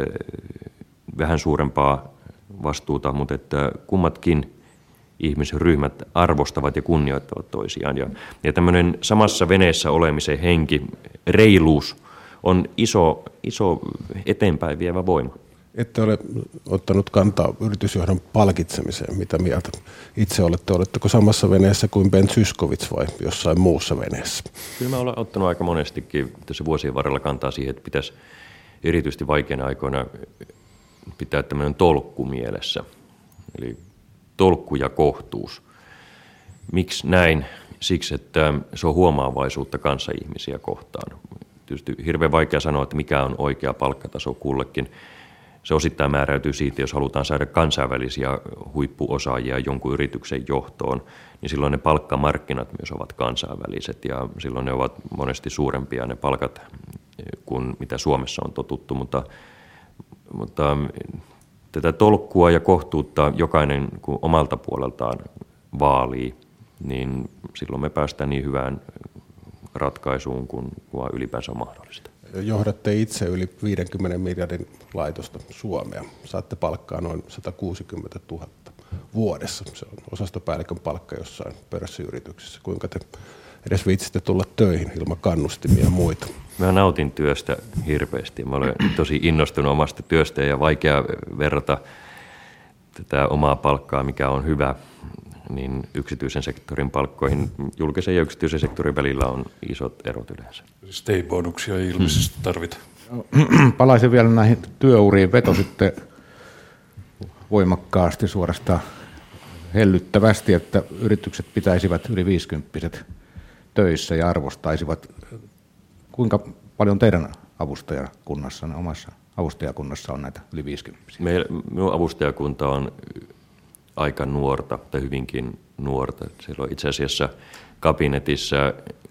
vähän suurempaa vastuuta, mutta että kummatkin ihmisryhmät arvostavat ja kunnioittavat toisiaan. Ja tämmöinen samassa veneessä olemisen henki, reiluus, on iso eteenpäin vievä voima. Ette ole ottanut kantaa yritysjohdon palkitsemiseen, mitä mieltä itse olette? Oletteko samassa veneessä kuin Ben Zyskovitz vai jossain muussa veneessä? Kyllä mä olen ottanut aika monestikin tässä vuosien varrella kantaa siihen, että pitäisi erityisesti vaikeina aikoina pitää tämmöinen tolkku mielessä. Eli tolkku ja kohtuus. Miksi näin? Siksi, että se on huomaavaisuutta kanssaihmisiä kohtaan. Tietysti hirveän vaikea sanoa, että mikä on oikea palkkataso kullekin. Se osittain määräytyy siitä, jos halutaan saada kansainvälisiä huippuosaajia jonkun yrityksen johtoon, niin silloin ne palkkamarkkinat myös ovat kansainväliset ja silloin ne ovat monesti suurempia ne palkat kuin mitä Suomessa on totuttu, mutta tätä tolkkua ja kohtuutta jokainen kun omalta puoleltaan vaalii, niin silloin me päästään niin hyvään ratkaisuun kuin ylipäänsä on mahdollista. Johdatte itse yli 50 miljardin laitosta Suomea. Saatte palkkaa noin 160 000 vuodessa. Se on osastopäällikön palkka jossain pörssiyrityksessä. Kuinka te edes viitsitä tulla töihin ilman kannustimia ja muita. Mä nautin työstä hirveästi. Mä olen tosi innostunut omasta työstä ja vaikea verrata tätä omaa palkkaa, mikä on hyvä, niin yksityisen sektorin palkkoihin. Julkisen ja yksityisen sektorin välillä on isot erot yleensä. Siis bonuksia ei ilmeisesti tarvita. Palaisin vielä näihin työuriin. Vetositte voimakkaasti, suorastaan hellyttävästi, että yritykset pitäisivät yli 50-vuotiaat töissä ja arvostaisivat. Kuinka paljon teidän avustajakunnassanne, omassa avustajakunnassa on näitä yli 50-vuotiaita? Minun avustajakunta on aika nuorta tai hyvinkin nuorta. Siellä on itse asiassa kabinetissa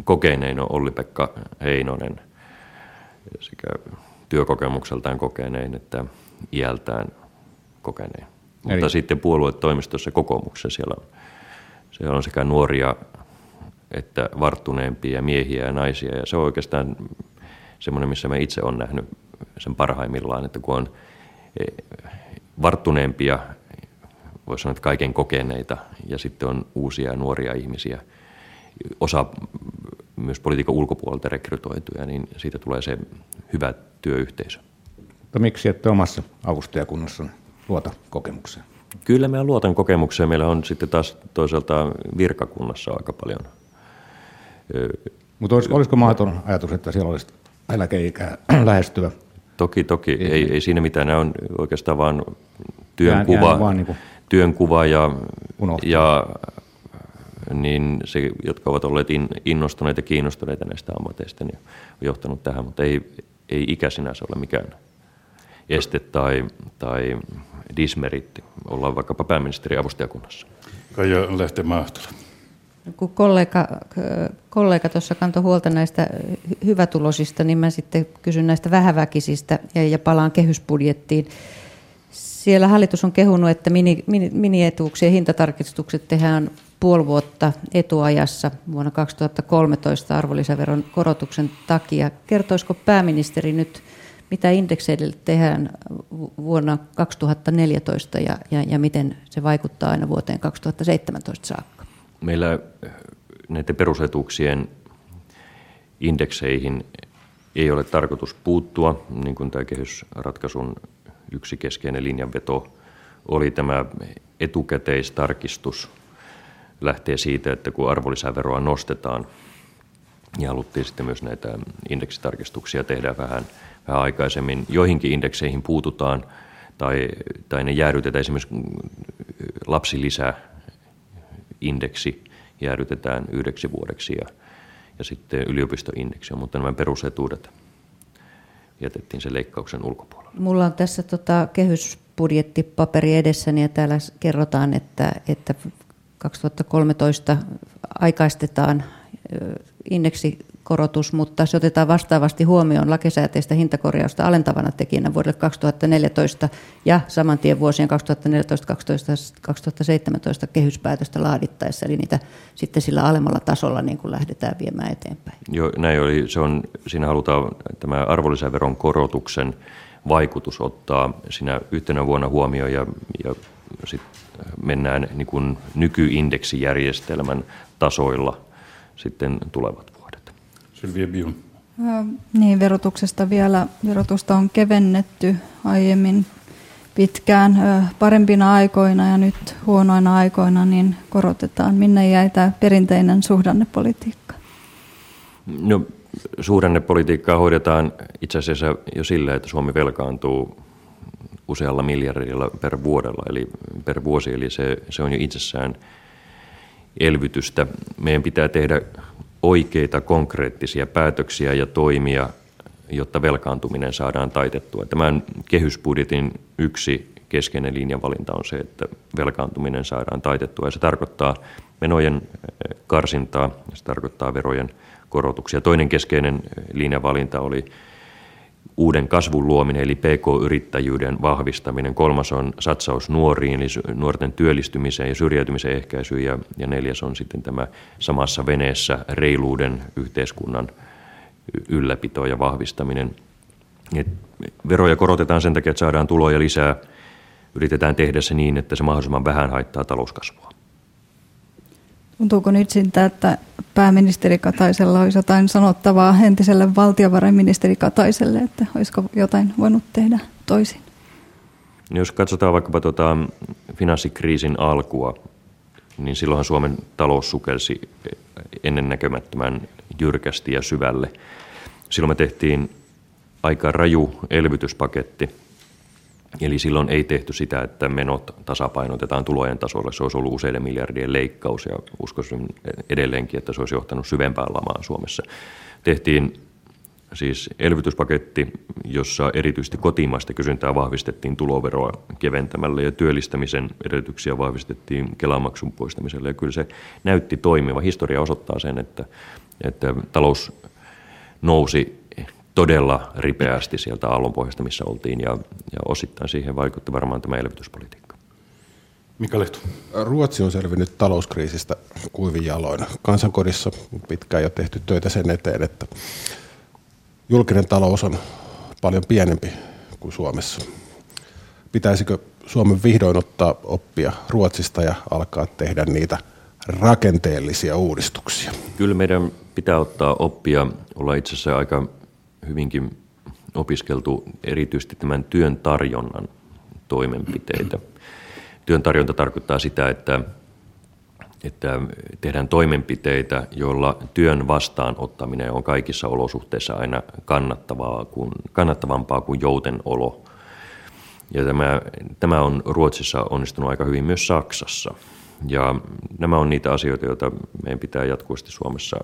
kokenein on Olli-Pekka Heinonen sekä työkokemukseltaan kokenein että iältään kokenein. Mutta eli sitten puoluetoimistossa kokoomuksessa siellä on sekä nuoria että varttuneempia miehiä ja naisia. Ja se on oikeastaan semmoinen, missä mä itse olen nähnyt sen parhaimmillaan, että kun on varttuneempia, voisi sanoa, että kaiken kokeneita ja sitten on uusia ja nuoria ihmisiä, osa myös politiikan ulkopuolelta rekrytoituja, niin siitä tulee se hyvä työyhteisö. Mutta miksi ette omassa avustajakunnassa luota kokemukseen? Kyllä minä luotan kokemukseen. Meillä on sitten taas toisaalta virkakunnassa aika paljon. Mutta olisiko mahdoton ajatus, että siellä olisi eläkeikää lähestyvä? Toki. Ei siinä mitään. Nämä on oikeastaan vain työnkuva ja niin se, jotka ovat olleet innostuneita ja kiinnostuneita näistä ammateista, niin on johtanut tähän, mutta ei ikä sinänsä ole mikään este tai dismeritti. Ollaan vaikkapa pääministerin avustajakunnassa. Kaija Lähteenmaa-Ahtela. Kun kollega tuossa kantoi huolta näistä hyvätuloisista, niin mä sitten kysyn näistä vähäväkisistä ja palaan kehysbudjettiin. Siellä hallitus on kehunut, että minietuuksien hintatarkistukset tehdään puoli vuotta etuajassa vuonna 2013 arvonlisäveron korotuksen takia. Kertoisiko pääministeri nyt, mitä indekseille tehdään vuonna 2014 ja miten se vaikuttaa aina vuoteen 2017 saakka? Meillä näiden perusetuuksien indekseihin ei ole tarkoitus puuttua, niin kuin tämä kehysratkaisun yksi keskeinen linjanveto oli tämä etukäteistarkistus. Lähtee siitä, että kun arvonlisäveroa nostetaan, ja haluttiin sitten myös näitä indeksitarkistuksia tehdä vähän aikaisemmin. Joihinkin indekseihin puututaan tai ne jäädytetään. Esimerkiksi lapsilisäindeksi jäädytetään 9 vuodeksi ja sitten yliopistoindeksi. Mutta nämä perusetuudet jätettiin sen leikkauksen ulkopuolelle. Mulla on tässä kehysbudjettipaperi edessäni ja täällä kerrotaan, että 2013 aikaistetaan indeksikorotus, mutta se otetaan vastaavasti huomioon lakisääteistä hintakorjausta alentavana tekijänä vuodelle 2014 ja saman tien vuosien 2014-2017 kehyspäätöstä laadittaessa, eli niitä sitten sillä alemmalla tasolla niin kuin lähdetään viemään eteenpäin. Joo, näin oli. Siinä halutaan tämä arvonlisäveron korotuksen vaikutus ottaa siinä yhtenä vuonna huomioon ja sitten mennään niin kuin nykyiindeksijärjestelmän tasoilla sitten tulevat vuodet. Sylvia Björn. Niin, verotuksesta vielä. Verotusta on kevennetty aiemmin pitkään parempina aikoina ja nyt huonoina aikoina niin korotetaan. Minne jäi tämä perinteinen suhdannepolitiikka? No, suhdannepolitiikkaa hoidetaan itse asiassa jo sillä, että Suomi velkaantuu usealla miljardilla per vuosi, eli se on jo itsessään elvytystä. Meidän pitää tehdä oikeita konkreettisia päätöksiä ja toimia, jotta velkaantuminen saadaan taitettua. Tämän kehysbudjetin yksi keskeinen linjavalinta on se, että velkaantuminen saadaan taitettua. Ja se tarkoittaa menojen karsintaa ja se tarkoittaa verojen korotuksia. Toinen keskeinen linjavalinta oli uuden kasvun luominen eli pk-yrittäjyyden vahvistaminen. Kolmas on satsaus nuoriin eli nuorten työllistymiseen ja syrjäytymisen ehkäisyyn ja neljäs on sitten tämä samassa veneessä reiluuden yhteiskunnan ylläpito ja vahvistaminen. Et veroja korotetaan sen takia, että saadaan tuloja lisää. Yritetään tehdä se niin, että se mahdollisimman vähän haittaa talouskasvua. Tuntuuko nyt siltä, että pääministeri Kataisella olisi jotain sanottavaa entiselle valtiovarainministeri Kataiselle, että olisiko jotain voinut tehdä toisin? Jos katsotaan vaikkapa finanssikriisin alkua, niin silloinhan Suomen talous sukelsi ennennäkemättömän jyrkästi ja syvälle. Silloin me tehtiin aika raju elvytyspaketti, eli silloin ei tehty sitä, että menot tasapainotetaan tulojen tasolle. Se olisi ollut useiden miljardien leikkaus ja uskoisin edelleenkin, että se olisi johtanut syvempään lamaan Suomessa. Tehtiin siis elvytyspaketti, jossa erityisesti kotimaista kysyntää vahvistettiin tuloveroa keventämällä ja työllistämisen edellytyksiä vahvistettiin Kelamaksun poistamisella. Ja kyllä se näytti toimiva. Historia osoittaa sen, että talous nousi todella ripeästi sieltä aallonpohjasta, missä oltiin, ja osittain siihen vaikutti varmaan tämä elvytyspolitiikka. Mika Lehto. Ruotsi on selvinnyt talouskriisistä kuivin jaloin. Kansankodissa pitkään jo tehty töitä sen eteen, että julkinen talous on paljon pienempi kuin Suomessa. Pitäisikö Suomen vihdoin ottaa oppia Ruotsista ja alkaa tehdä niitä rakenteellisia uudistuksia? Kyllä meidän pitää ottaa oppia, olla itse asiassa aika hyvinkin opiskeltu erityisesti tämän työn tarjonnan toimenpiteitä. Työn tarjonta tarkoittaa sitä, että tehdään toimenpiteitä, joilla työn vastaanottaminen on kaikissa olosuhteissa aina kannattavampaa kuin joutenolo. Ja tämä on Ruotsissa onnistunut aika hyvin myös Saksassa. Ja nämä on niitä asioita, joita meidän pitää jatkuvasti Suomessa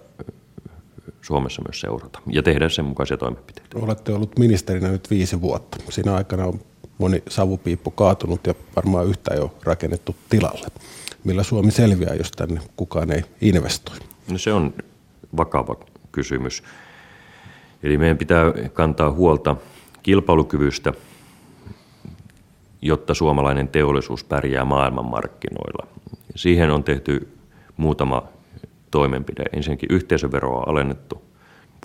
myös seurata ja tehdä sen mukaisia toimenpiteitä. Olette ollut ministerinä nyt 5 vuotta. Siinä aikana on moni savupiippu kaatunut ja varmaan yhtä ei ole rakennettu tilalle. Millä Suomi selviää, jos tänne kukaan ei investoi? No se on vakava kysymys. Eli meidän pitää kantaa huolta kilpailukyvystä, jotta suomalainen teollisuus pärjää maailmanmarkkinoilla. Siihen on tehty muutama toimenpide. Ensinnäkin yhteisöveroa on alennettu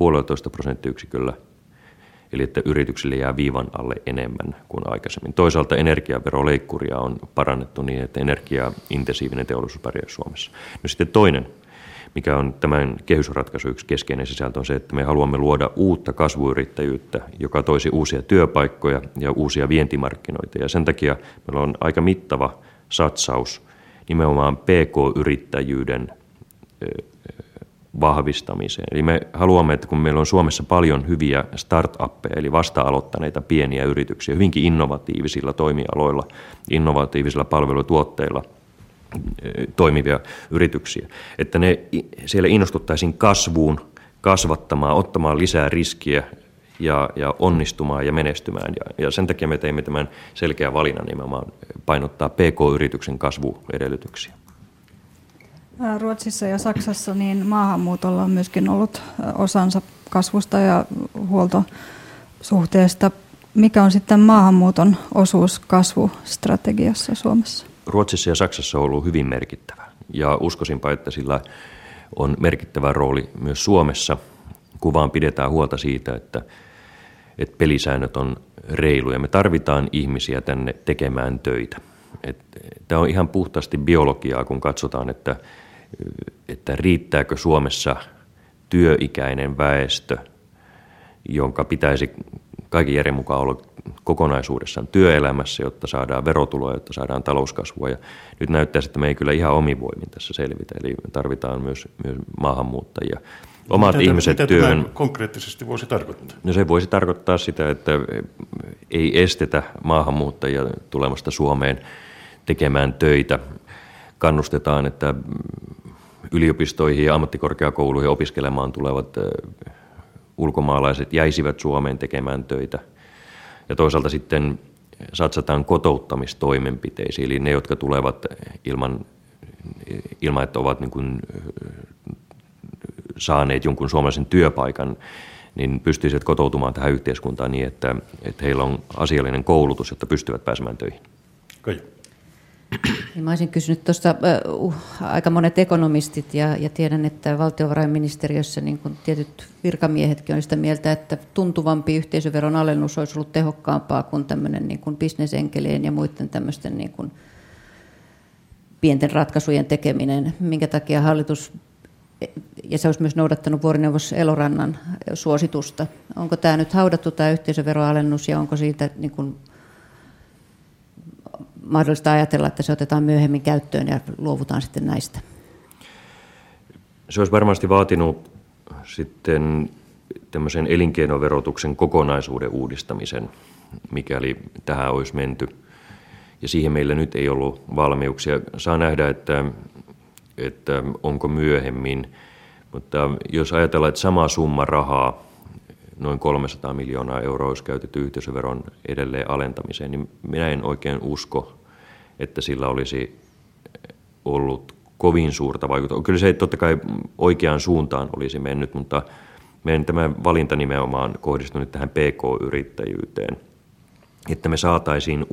1,5 prosenttiyksiköllä, eli että yrityksille jää viivan alle enemmän kuin aikaisemmin. Toisaalta energiaveroleikkuria on parannettu niin, että energiaintensiivinen teollisuus pärjää Suomessa. No sitten toinen, mikä on tämän kehysratkaisun yksi keskeinen sisältö, on se, että me haluamme luoda uutta kasvuyrittäjyyttä, joka toisi uusia työpaikkoja ja uusia vientimarkkinoita. Ja sen takia meillä on aika mittava satsaus nimenomaan PK-yrittäjyyden vahvistamiseen. Eli me haluamme, että kun meillä on Suomessa paljon hyviä start-uppeja, eli vasta-aloittaneita pieniä yrityksiä, hyvinkin innovatiivisilla toimialoilla, innovatiivisilla palvelutuotteilla toimivia yrityksiä, että ne siellä innostuttaisiin kasvuun, kasvattamaan, ottamaan lisää riskiä ja onnistumaan ja menestymään. Ja sen takia me teimme tämän selkeän valinnan nimenomaan painottaa PK-yrityksen kasvuedellytyksiä. Ruotsissa ja Saksassa niin maahanmuutolla on myöskin ollut osansa kasvusta ja huoltosuhteesta. Mikä on sitten maahanmuuton osuus kasvustrategiassa Suomessa? Ruotsissa ja Saksassa on ollut hyvin merkittävä, ja uskoisinpa, että sillä on merkittävä rooli myös Suomessa, kun vaan pidetään huolta siitä, että pelisäännöt on reiluja. Me tarvitaan ihmisiä tänne tekemään töitä. Tämä on ihan puhtaasti biologiaa, kun katsotaan, että riittääkö Suomessa työikäinen väestö, jonka pitäisi kaiken järjen mukaan olla kokonaisuudessaan työelämässä, jotta saadaan verotuloja, jotta saadaan talouskasvua. Ja nyt näyttäisi, että me ei kyllä ihan omivoimin tässä selvitä, eli tarvitaan myös maahanmuuttajia. Omat ihmiset työhön. Mitä konkreettisesti voisi tarkoittaa? No se voisi tarkoittaa sitä, että ei estetä maahanmuuttajia tulemasta Suomeen tekemään töitä. Kannustetaan, että yliopistoihin ja ammattikorkeakouluihin opiskelemaan tulevat ulkomaalaiset jäisivät Suomeen tekemään töitä. Ja toisaalta sitten satsataan kotouttamistoimenpiteisiin, eli ne, jotka tulevat ilman että ovat niin kuin saaneet jonkun suomalaisen työpaikan, niin pystyisivät kotoutumaan tähän yhteiskuntaan niin, että heillä on asiallinen koulutus, jotta pystyvät pääsemään töihin. Kaija. Mä olisin kysynyt tuosta, aika monet ekonomistit ja tiedän, että valtiovarainministeriössä niin kun tietyt virkamiehetkin on sitä mieltä, että tuntuvampi yhteisöveron alennus olisi ollut tehokkaampaa kuin tämmöinen niin kun bisnesenkelien ja muiden tämmöisten niin kun pienten ratkaisujen tekeminen, minkä takia hallitus ja se olisi myös noudattanut vuorineuvos Elorannan suositusta. Onko tämä nyt haudattu tämä yhteisöveroalennus ja onko siitä niin kuin mahdollista ajatella, että se otetaan myöhemmin käyttöön ja luovutaan sitten näistä? Se olisi varmasti vaatinut sitten tämmöisen elinkeinoverotuksen kokonaisuuden uudistamisen, mikäli tähän olisi menty. Ja siihen meillä nyt ei ollut valmiuksia. Saa nähdä, että onko myöhemmin. Mutta jos ajatellaan, että sama summa rahaa, noin 300 miljoonaa euroa, olisi käytetty yhteisöveron edelleen alentamiseen, niin minä en oikein usko, että sillä olisi ollut kovin suurta vaikutusta. Kyllä se totta kai oikeaan suuntaan olisi mennyt, mutta meidän tämä valinta nimenomaan kohdistui nyt tähän PK-yrittäjyyteen, että me saataisiin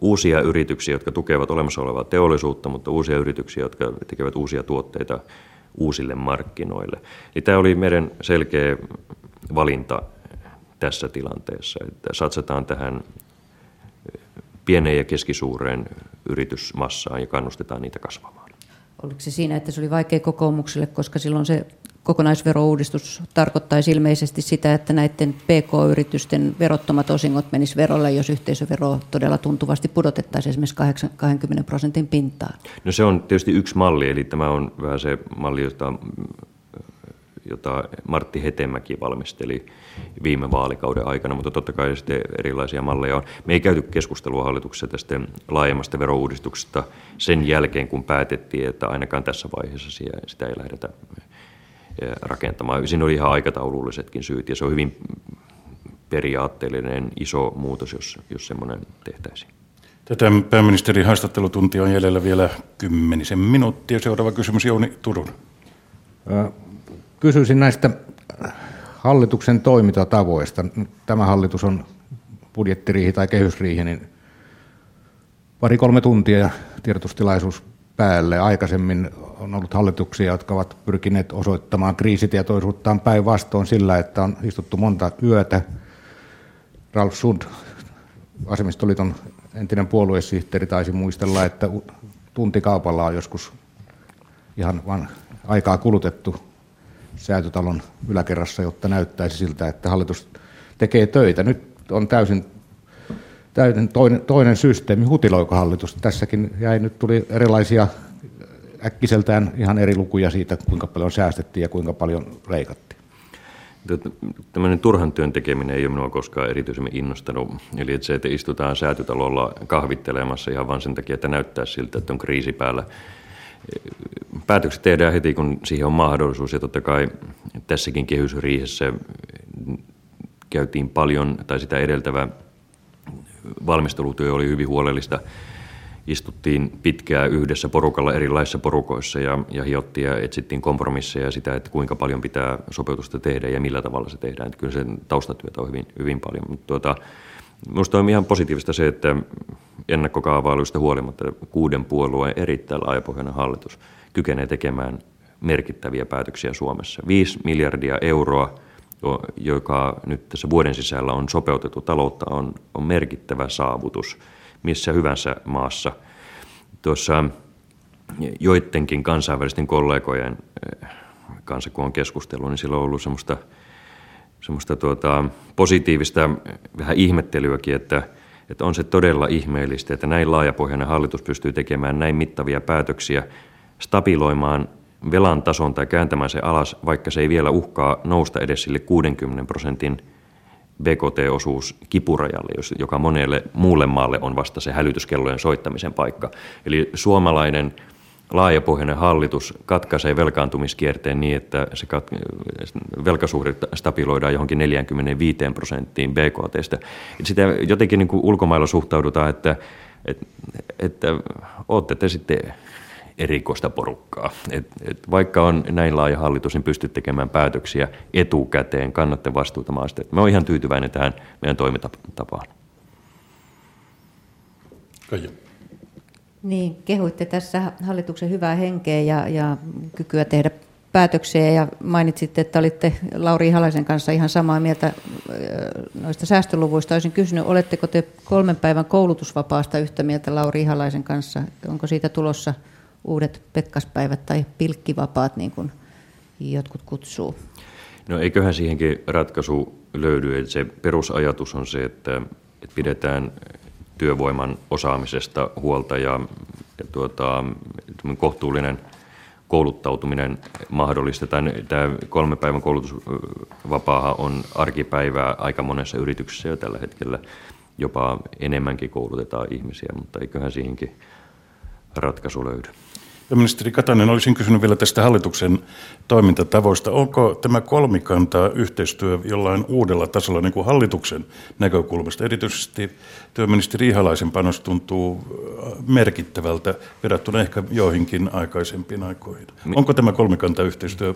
uusia yrityksiä, jotka tukevat olemassa olevaa teollisuutta, mutta uusia yrityksiä, jotka tekevät uusia tuotteita uusille markkinoille. Eli tämä oli meidän selkeä valinta tässä tilanteessa, että satsataan tähän pieneen ja keskisuureen yritysmassaan ja kannustetaan niitä kasvamaan. Oliko se siinä, että se oli vaikea kokoomukselle, koska silloin se kokonaisverouudistus tarkoittaisi ilmeisesti sitä, että näiden PK-yritysten verottomat osingot menisivät verolle, jos yhteisövero todella tuntuvasti pudotettaisiin esimerkiksi 20% pintaan? No se on tietysti yksi malli, eli tämä on vähän se malli, jota Martti Hetemäki valmisteli viime vaalikauden aikana, mutta totta kai sitten erilaisia malleja on. Me ei käyty keskustelua hallituksessa tästä laajemmasta verouudistuksesta sen jälkeen, kun päätettiin, että ainakaan tässä vaiheessa sitä ei lähdetä rakentamaan. Siinä oli ihan aikataulullisetkin syyt, ja se on hyvin periaatteellinen iso muutos, jos semmoinen tehtäisiin. Tätä pääministerin haastattelutuntia on jäljellä vielä 10 minuuttia. Seuraava kysymys, Jouni Turunen. Kysyisin näistä hallituksen toimintatavoista. Tämä hallitus on budjettiriihi tai kehysriihi, niin 2-3 tuntia tiedotustilaisuus päälle. Aikaisemmin on ollut hallituksia, jotka ovat pyrkineet osoittamaan kriisitietoisuuttaan päinvastoin sillä, että on istuttu monta yötä. Ralf Sund, Vasemmistoliiton entinen puoluesihteeri, taisi muistella, että tuntikaupalla on joskus ihan vain aikaa kulutettu Säätytalon yläkerrassa, jotta näyttäisi siltä, että hallitus tekee töitä. Nyt on täysin toinen systeemi. Hutiloiko hallitus? Tässäkin tuli erilaisia äkkiseltään ihan eri lukuja siitä, kuinka paljon säästettiin ja kuinka paljon leikattiin. Tällainen turhan työn tekeminen ei ole minua koskaan erityisemmin innostanut. Eli että se, että istutaan Säätytalolla kahvittelemassa ihan vain sen takia, että näyttää siltä, että on kriisi päällä. Päätökset tehdään heti, kun siihen on mahdollisuus, ja totta kai tässäkin kehysriihessä käytiin paljon, tai sitä edeltävä valmistelutyö oli hyvin huolellista. Istuttiin pitkään yhdessä porukalla erilaisissa porukoissa ja hiottiin ja etsittiin kompromisseja sitä, että kuinka paljon pitää sopeutusta tehdä ja millä tavalla se tehdään. Että kyllä sen taustatyötä on hyvin, hyvin paljon, mutta minusta on ihan positiivista se, että ennakkokaavailuista huolimatta 6 puolueen erittäin laajapohjainen hallitus kykenee tekemään merkittäviä päätöksiä Suomessa. 5 miljardia euroa, joka nyt tässä vuoden sisällä on sopeutettu taloutta, on merkittävä saavutus missä hyvänsä maassa. Tuossa joidenkin kansainvälisten kollegojen kanssa, kun on keskustellut, niin sillä on ollut semmoista positiivista vähän ihmettelyäkin, että on se todella ihmeellistä, että näin laajapohjainen hallitus pystyy tekemään näin mittavia päätöksiä, stabiloimaan velan tason tai kääntämään se alas, vaikka se ei vielä uhkaa nousta edes sille 60% BKT-osuus kipurajalle, joka monelle muulle maalle on vasta se hälytyskellojen soittamisen paikka. Eli suomalainen laajapohjainen hallitus katkaisee velkaantumiskierteen niin, että se velkasuhde stabiloidaan johonkin 45% BKT:stä. Sitä jotenkin niin kuin ulkomailla suhtaudutaan, että ootte te sitten erikoista porukkaa. Vaikka on näin laaja hallitus, niin pystyt tekemään päätöksiä etukäteen, kannatte vastuutamaan sitä. Mä oon ihan tyytyväinen tähän meidän toimintatapaan. Kaija. Niin, kehuitte tässä hallituksen hyvää henkeä ja kykyä tehdä päätöksiä ja mainitsitte, että olitte Lauri Ihalaisen kanssa ihan samaa mieltä noista säästöluvuista. Olisin kysynyt, oletteko te 3 päivän koulutusvapaasta yhtä mieltä Lauri Ihalaisen kanssa? Onko siitä tulossa uudet pekkaspäivät tai pilkkivapaat, niin kuin jotkut kutsuu. No eiköhän siihenkin ratkaisu löydy. Se perusajatus on se, että pidetään työvoiman osaamisesta huolta ja kohtuullinen kouluttautuminen mahdollistetaan. Tämä 3 päivän koulutusvapaahan on arkipäivää aika monessa yrityksessä jo tällä hetkellä. Jopa enemmänkin koulutetaan ihmisiä, mutta eiköhän siihenkin ratkaisu löydy. Ministeri Katainen, olisin kysynyt vielä tästä hallituksen toimintatavoista. Onko tämä kolmikantaa yhteistyö jollain uudella tasolla niin kuin hallituksen näkökulmasta? Erityisesti työministeri Ihalaisen panos tuntuu merkittävältä verrattuna ehkä joihinkin aikaisempiin aikoihin. Onko tämä kolmikanta yhteistyö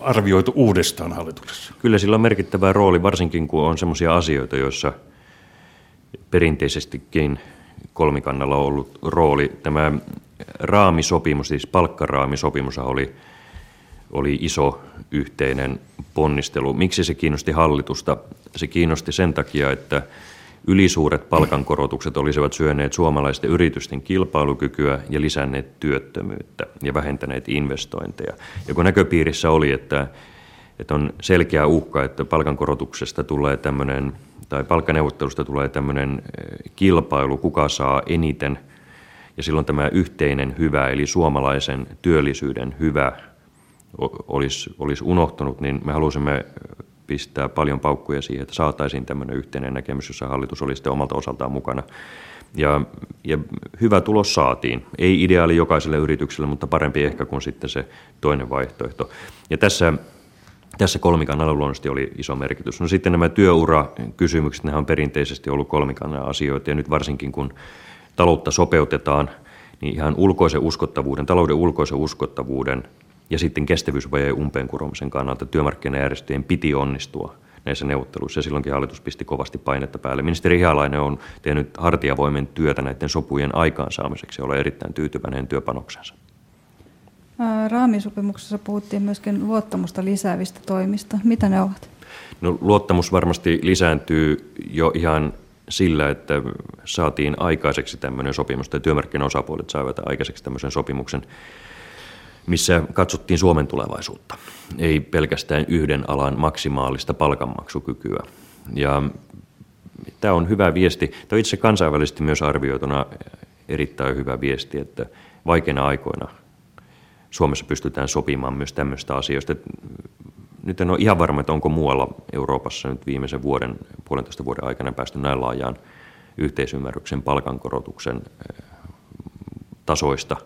arvioitu uudestaan hallituksessa? Kyllä sillä on merkittävä rooli, varsinkin kun on sellaisia asioita, joissa perinteisestikin kolmikannalla on ollut rooli. Tämä raamisopimus, siis palkkaraamisopimus oli iso yhteinen ponnistelu. Miksi se kiinnosti hallitusta? Se kiinnosti sen takia, että ylisuuret palkankorotukset olisivat syöneet suomalaisten yritysten kilpailukykyä ja lisänneet työttömyyttä ja vähentäneet investointeja. Ja kun näköpiirissä oli, että on selkeä uhka, että palkankorotuksesta tulee tämmöinen, tai palkkaneuvottelusta tulee tämmöinen kilpailu, kuka saa eniten, ja silloin tämä yhteinen hyvä, eli suomalaisen työllisyyden hyvä, olisi unohtunut, niin me halusimme pistää paljon paukkuja siihen, että saataisiin tämmöinen yhteinen näkemys, jossa hallitus oli sitten omalta osaltaan mukana. Ja hyvä tulos saatiin. Ei ideaali jokaiselle yritykselle, mutta parempi ehkä kuin sitten se toinen vaihtoehto. Ja tässä kolmikannalla luonnollisesti oli iso merkitys. No sitten nämä työurakysymykset, nehän on perinteisesti ollut kolmikannan asioita, ja nyt varsinkin kun taloutta sopeutetaan, niin ihan talouden ulkoisen uskottavuuden ja sitten kestävyysvajeen umpeenkuromisen kannalta työmarkkinajärjestöjen piti onnistua näissä neuvotteluissa, ja silloinkin hallitus pisti kovasti painetta päälle. Ministeri Ihalainen on tehnyt hartiavoimen työtä näiden sopujen aikaansaamiseksi, ja olen erittäin tyytyväinen työpanoksensa. Raamisopimuksessa puhuttiin myöskin luottamusta lisäävistä toimista. Mitä ne ovat? No, luottamus varmasti lisääntyy jo ihan sillä, että saatiin aikaiseksi tämmöinen sopimus, tai työmarkkinaosapuolet saivat aikaiseksi tämmöisen sopimuksen, missä katsottiin Suomen tulevaisuutta, ei pelkästään yhden alan maksimaalista palkanmaksukykyä. Ja tämä on hyvä viesti, tämä on itse kansainvälisesti myös arvioituna erittäin hyvä viesti, että vaikeina aikoina Suomessa pystytään sopimaan myös tämmöistä asioista. Nyt en ole ihan varma, että onko muualla Euroopassa nyt viimeisen puolentoista vuoden aikana päästy näin laajaan yhteisymmärryksen palkankorotuksen tasoista,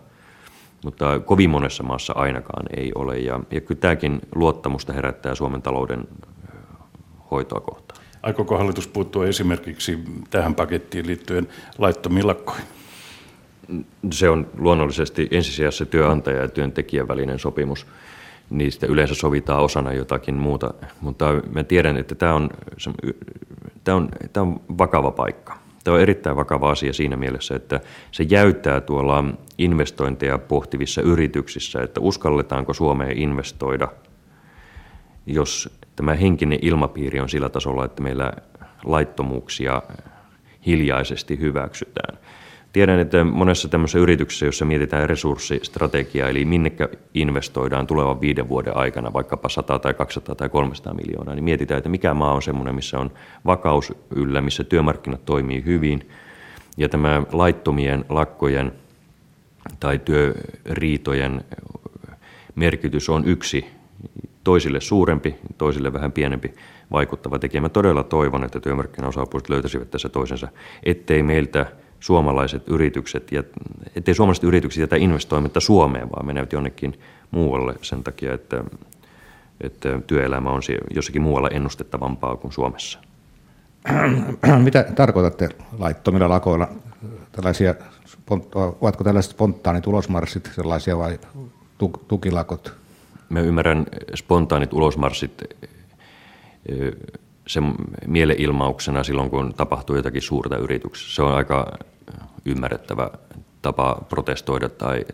mutta kovin monessa maassa ainakaan ei ole. Ja kyllä tämäkin luottamusta herättää Suomen talouden hoitoa kohtaan. Aikooko hallitus puuttua esimerkiksi tähän pakettiin liittyen laittomiin lakkoihin? Se on luonnollisesti ensisijassa työnantaja ja työntekijän välinen sopimus. Niistä yleensä sovitaan osana jotakin muuta, mutta mä tiedän, että tämä on vakava paikka. Tämä on erittäin vakava asia siinä mielessä, että se jäytää tuolla investointeja pohtivissa yrityksissä, että uskalletaanko Suomeen investoida, jos tämä henkinen ilmapiiri on sillä tasolla, että meillä laittomuuksia hiljaisesti hyväksytään. Tiedän, että monessa tämmöisessä yrityksessä, jossa mietitään resurssistrategiaa, eli minnekä investoidaan tulevan 5 vuoden aikana, vaikkapa 100 tai 200 tai 300 miljoonaa, niin mietitään, että mikä maa on semmoinen, missä on vakaus yllä, missä työmarkkinat toimii hyvin. Ja tämä laittomien lakkojen tai työriitojen merkitys on yksi, toisille suurempi, toisille vähän pienempi vaikuttava tekijä. Mä todella toivon, että työmarkkinaosapuolet löytäisivät tässä toisensa, ettei meiltä suomalaiset yritykset jätä investoimatta Suomeen, vaan menevät jonnekin muualle sen takia, että työelämä on jossakin muualla ennustettavampaa kuin Suomessa. Mitä tarkoitatte laittomilla lakoilla? Ovatko tällaiset spontaanit ulosmarssit sellaisia vai tukilakot? Mä ymmärrän spontaanit ulosmarssit sen mielenilmauksena silloin, kun tapahtuu jotakin suurta yrityksessä. Se on aika ymmärrettävä tapa protestoida tai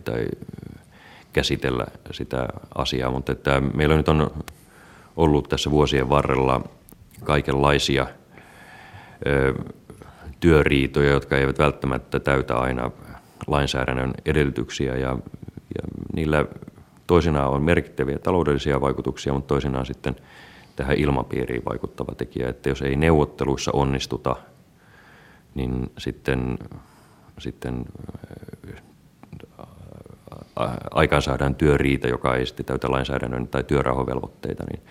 käsitellä sitä asiaa, mutta että meillä nyt on ollut tässä vuosien varrella kaikenlaisia työriitoja, jotka eivät välttämättä täytä aina lainsäädännön edellytyksiä ja niillä toisinaan on merkittäviä taloudellisia vaikutuksia, mutta toisinaan sitten tähän ilmapiiriin vaikuttava tekijä, että jos ei neuvotteluissa onnistuta, niin sitten aikaansaadaan työriita, joka ei sitten täytä lainsäädännön tai työrauhavelvoitteita. Niin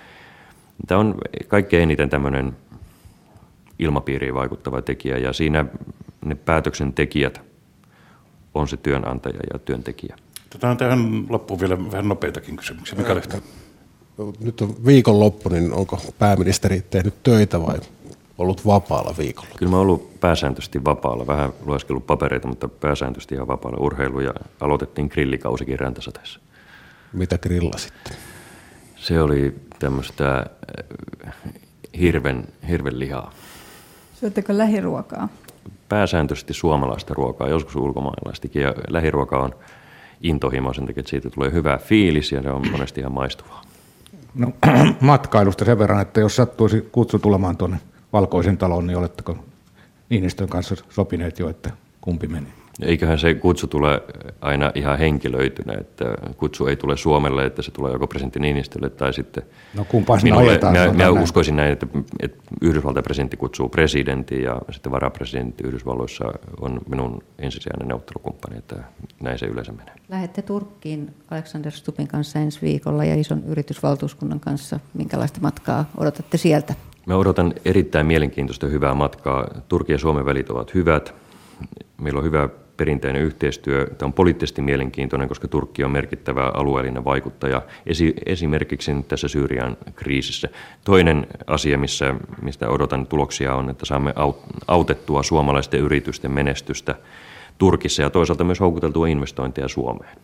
tämä on kaikkein eniten tämmöinen ilmapiiriin vaikuttava tekijä, ja siinä ne päätöksentekijät on se työnantaja ja työntekijä. Tätä on tähän loppuun vielä vähän nopeitakin kysymyksiä. Mika Lehto? Nyt on viikonloppu, niin onko pääministeri tehnyt töitä vai ollut vapaalla viikolla? Kyllä mä oon ollut pääsääntöisesti vapaalla. Vähän lueskellut papereita, mutta pääsääntöisesti ihan vapaalla urheilu, ja aloitettiin grillikausikin räntäsateessa. Mitä grillasitte? Se oli tämmöistä hirvenlihaa. Syöttekö lähiruokaa? Pääsääntöisesti suomalaista ruokaa, joskus ulkomaalaistakin, ja lähiruoka on intohimo sen takia, että siitä tulee hyvä fiilis ja se on monesti ihan maistuvaa. No, matkailusta sen verran, että jos sattuisi kutsu tulemaan tuonne Valkoisen taloon, niin oletteko Niinistön kanssa sopineet jo, että kumpi meni? Eiköhän se kutsu tule aina ihan henkilöitynä, että kutsu ei tule Suomelle, että se tulee joko presidentti Niinistölle tai sitten... No kumpaan sinä oletaan? Minä uskoisin näin, että Yhdysvaltain presidentti kutsuu presidentin ja sitten varapresidentti Yhdysvalloissa on minun ensisijainen neuvottelukumppani, että näin se yleensä menee. Lähette Turkkiin Alexander Stubbin kanssa ensi viikolla ja ison yritysvaltuuskunnan kanssa. Minkälaista matkaa odotatte sieltä? Mä odotan erittäin mielenkiintoista hyvää matkaa. Turkin ja Suomen välit ovat hyvät. Meillä on hyvä perinteinen yhteistyö. Tämä on poliittisesti mielenkiintoinen, koska Turkki on merkittävä alueellinen vaikuttaja esimerkiksi tässä Syyrian kriisissä. Toinen asia, mistä odotan tuloksia, on, että saamme autettua suomalaisten yritysten menestystä Turkissa ja toisaalta myös houkuteltua investointeja Suomeen.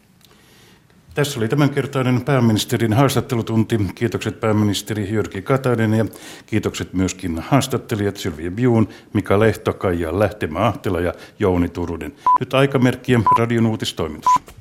Tässä oli tämänkertainen pääministerin haastattelutunti. Kiitokset pääministeri Jyrki Katainen ja kiitokset myöskin haastattelijat Sylvia Björn, Mika Lehto, Kaija Lähteenmaa-Ahtela ja Jouni Turunen. Nyt aikamerkkiä radion uutistoimitus.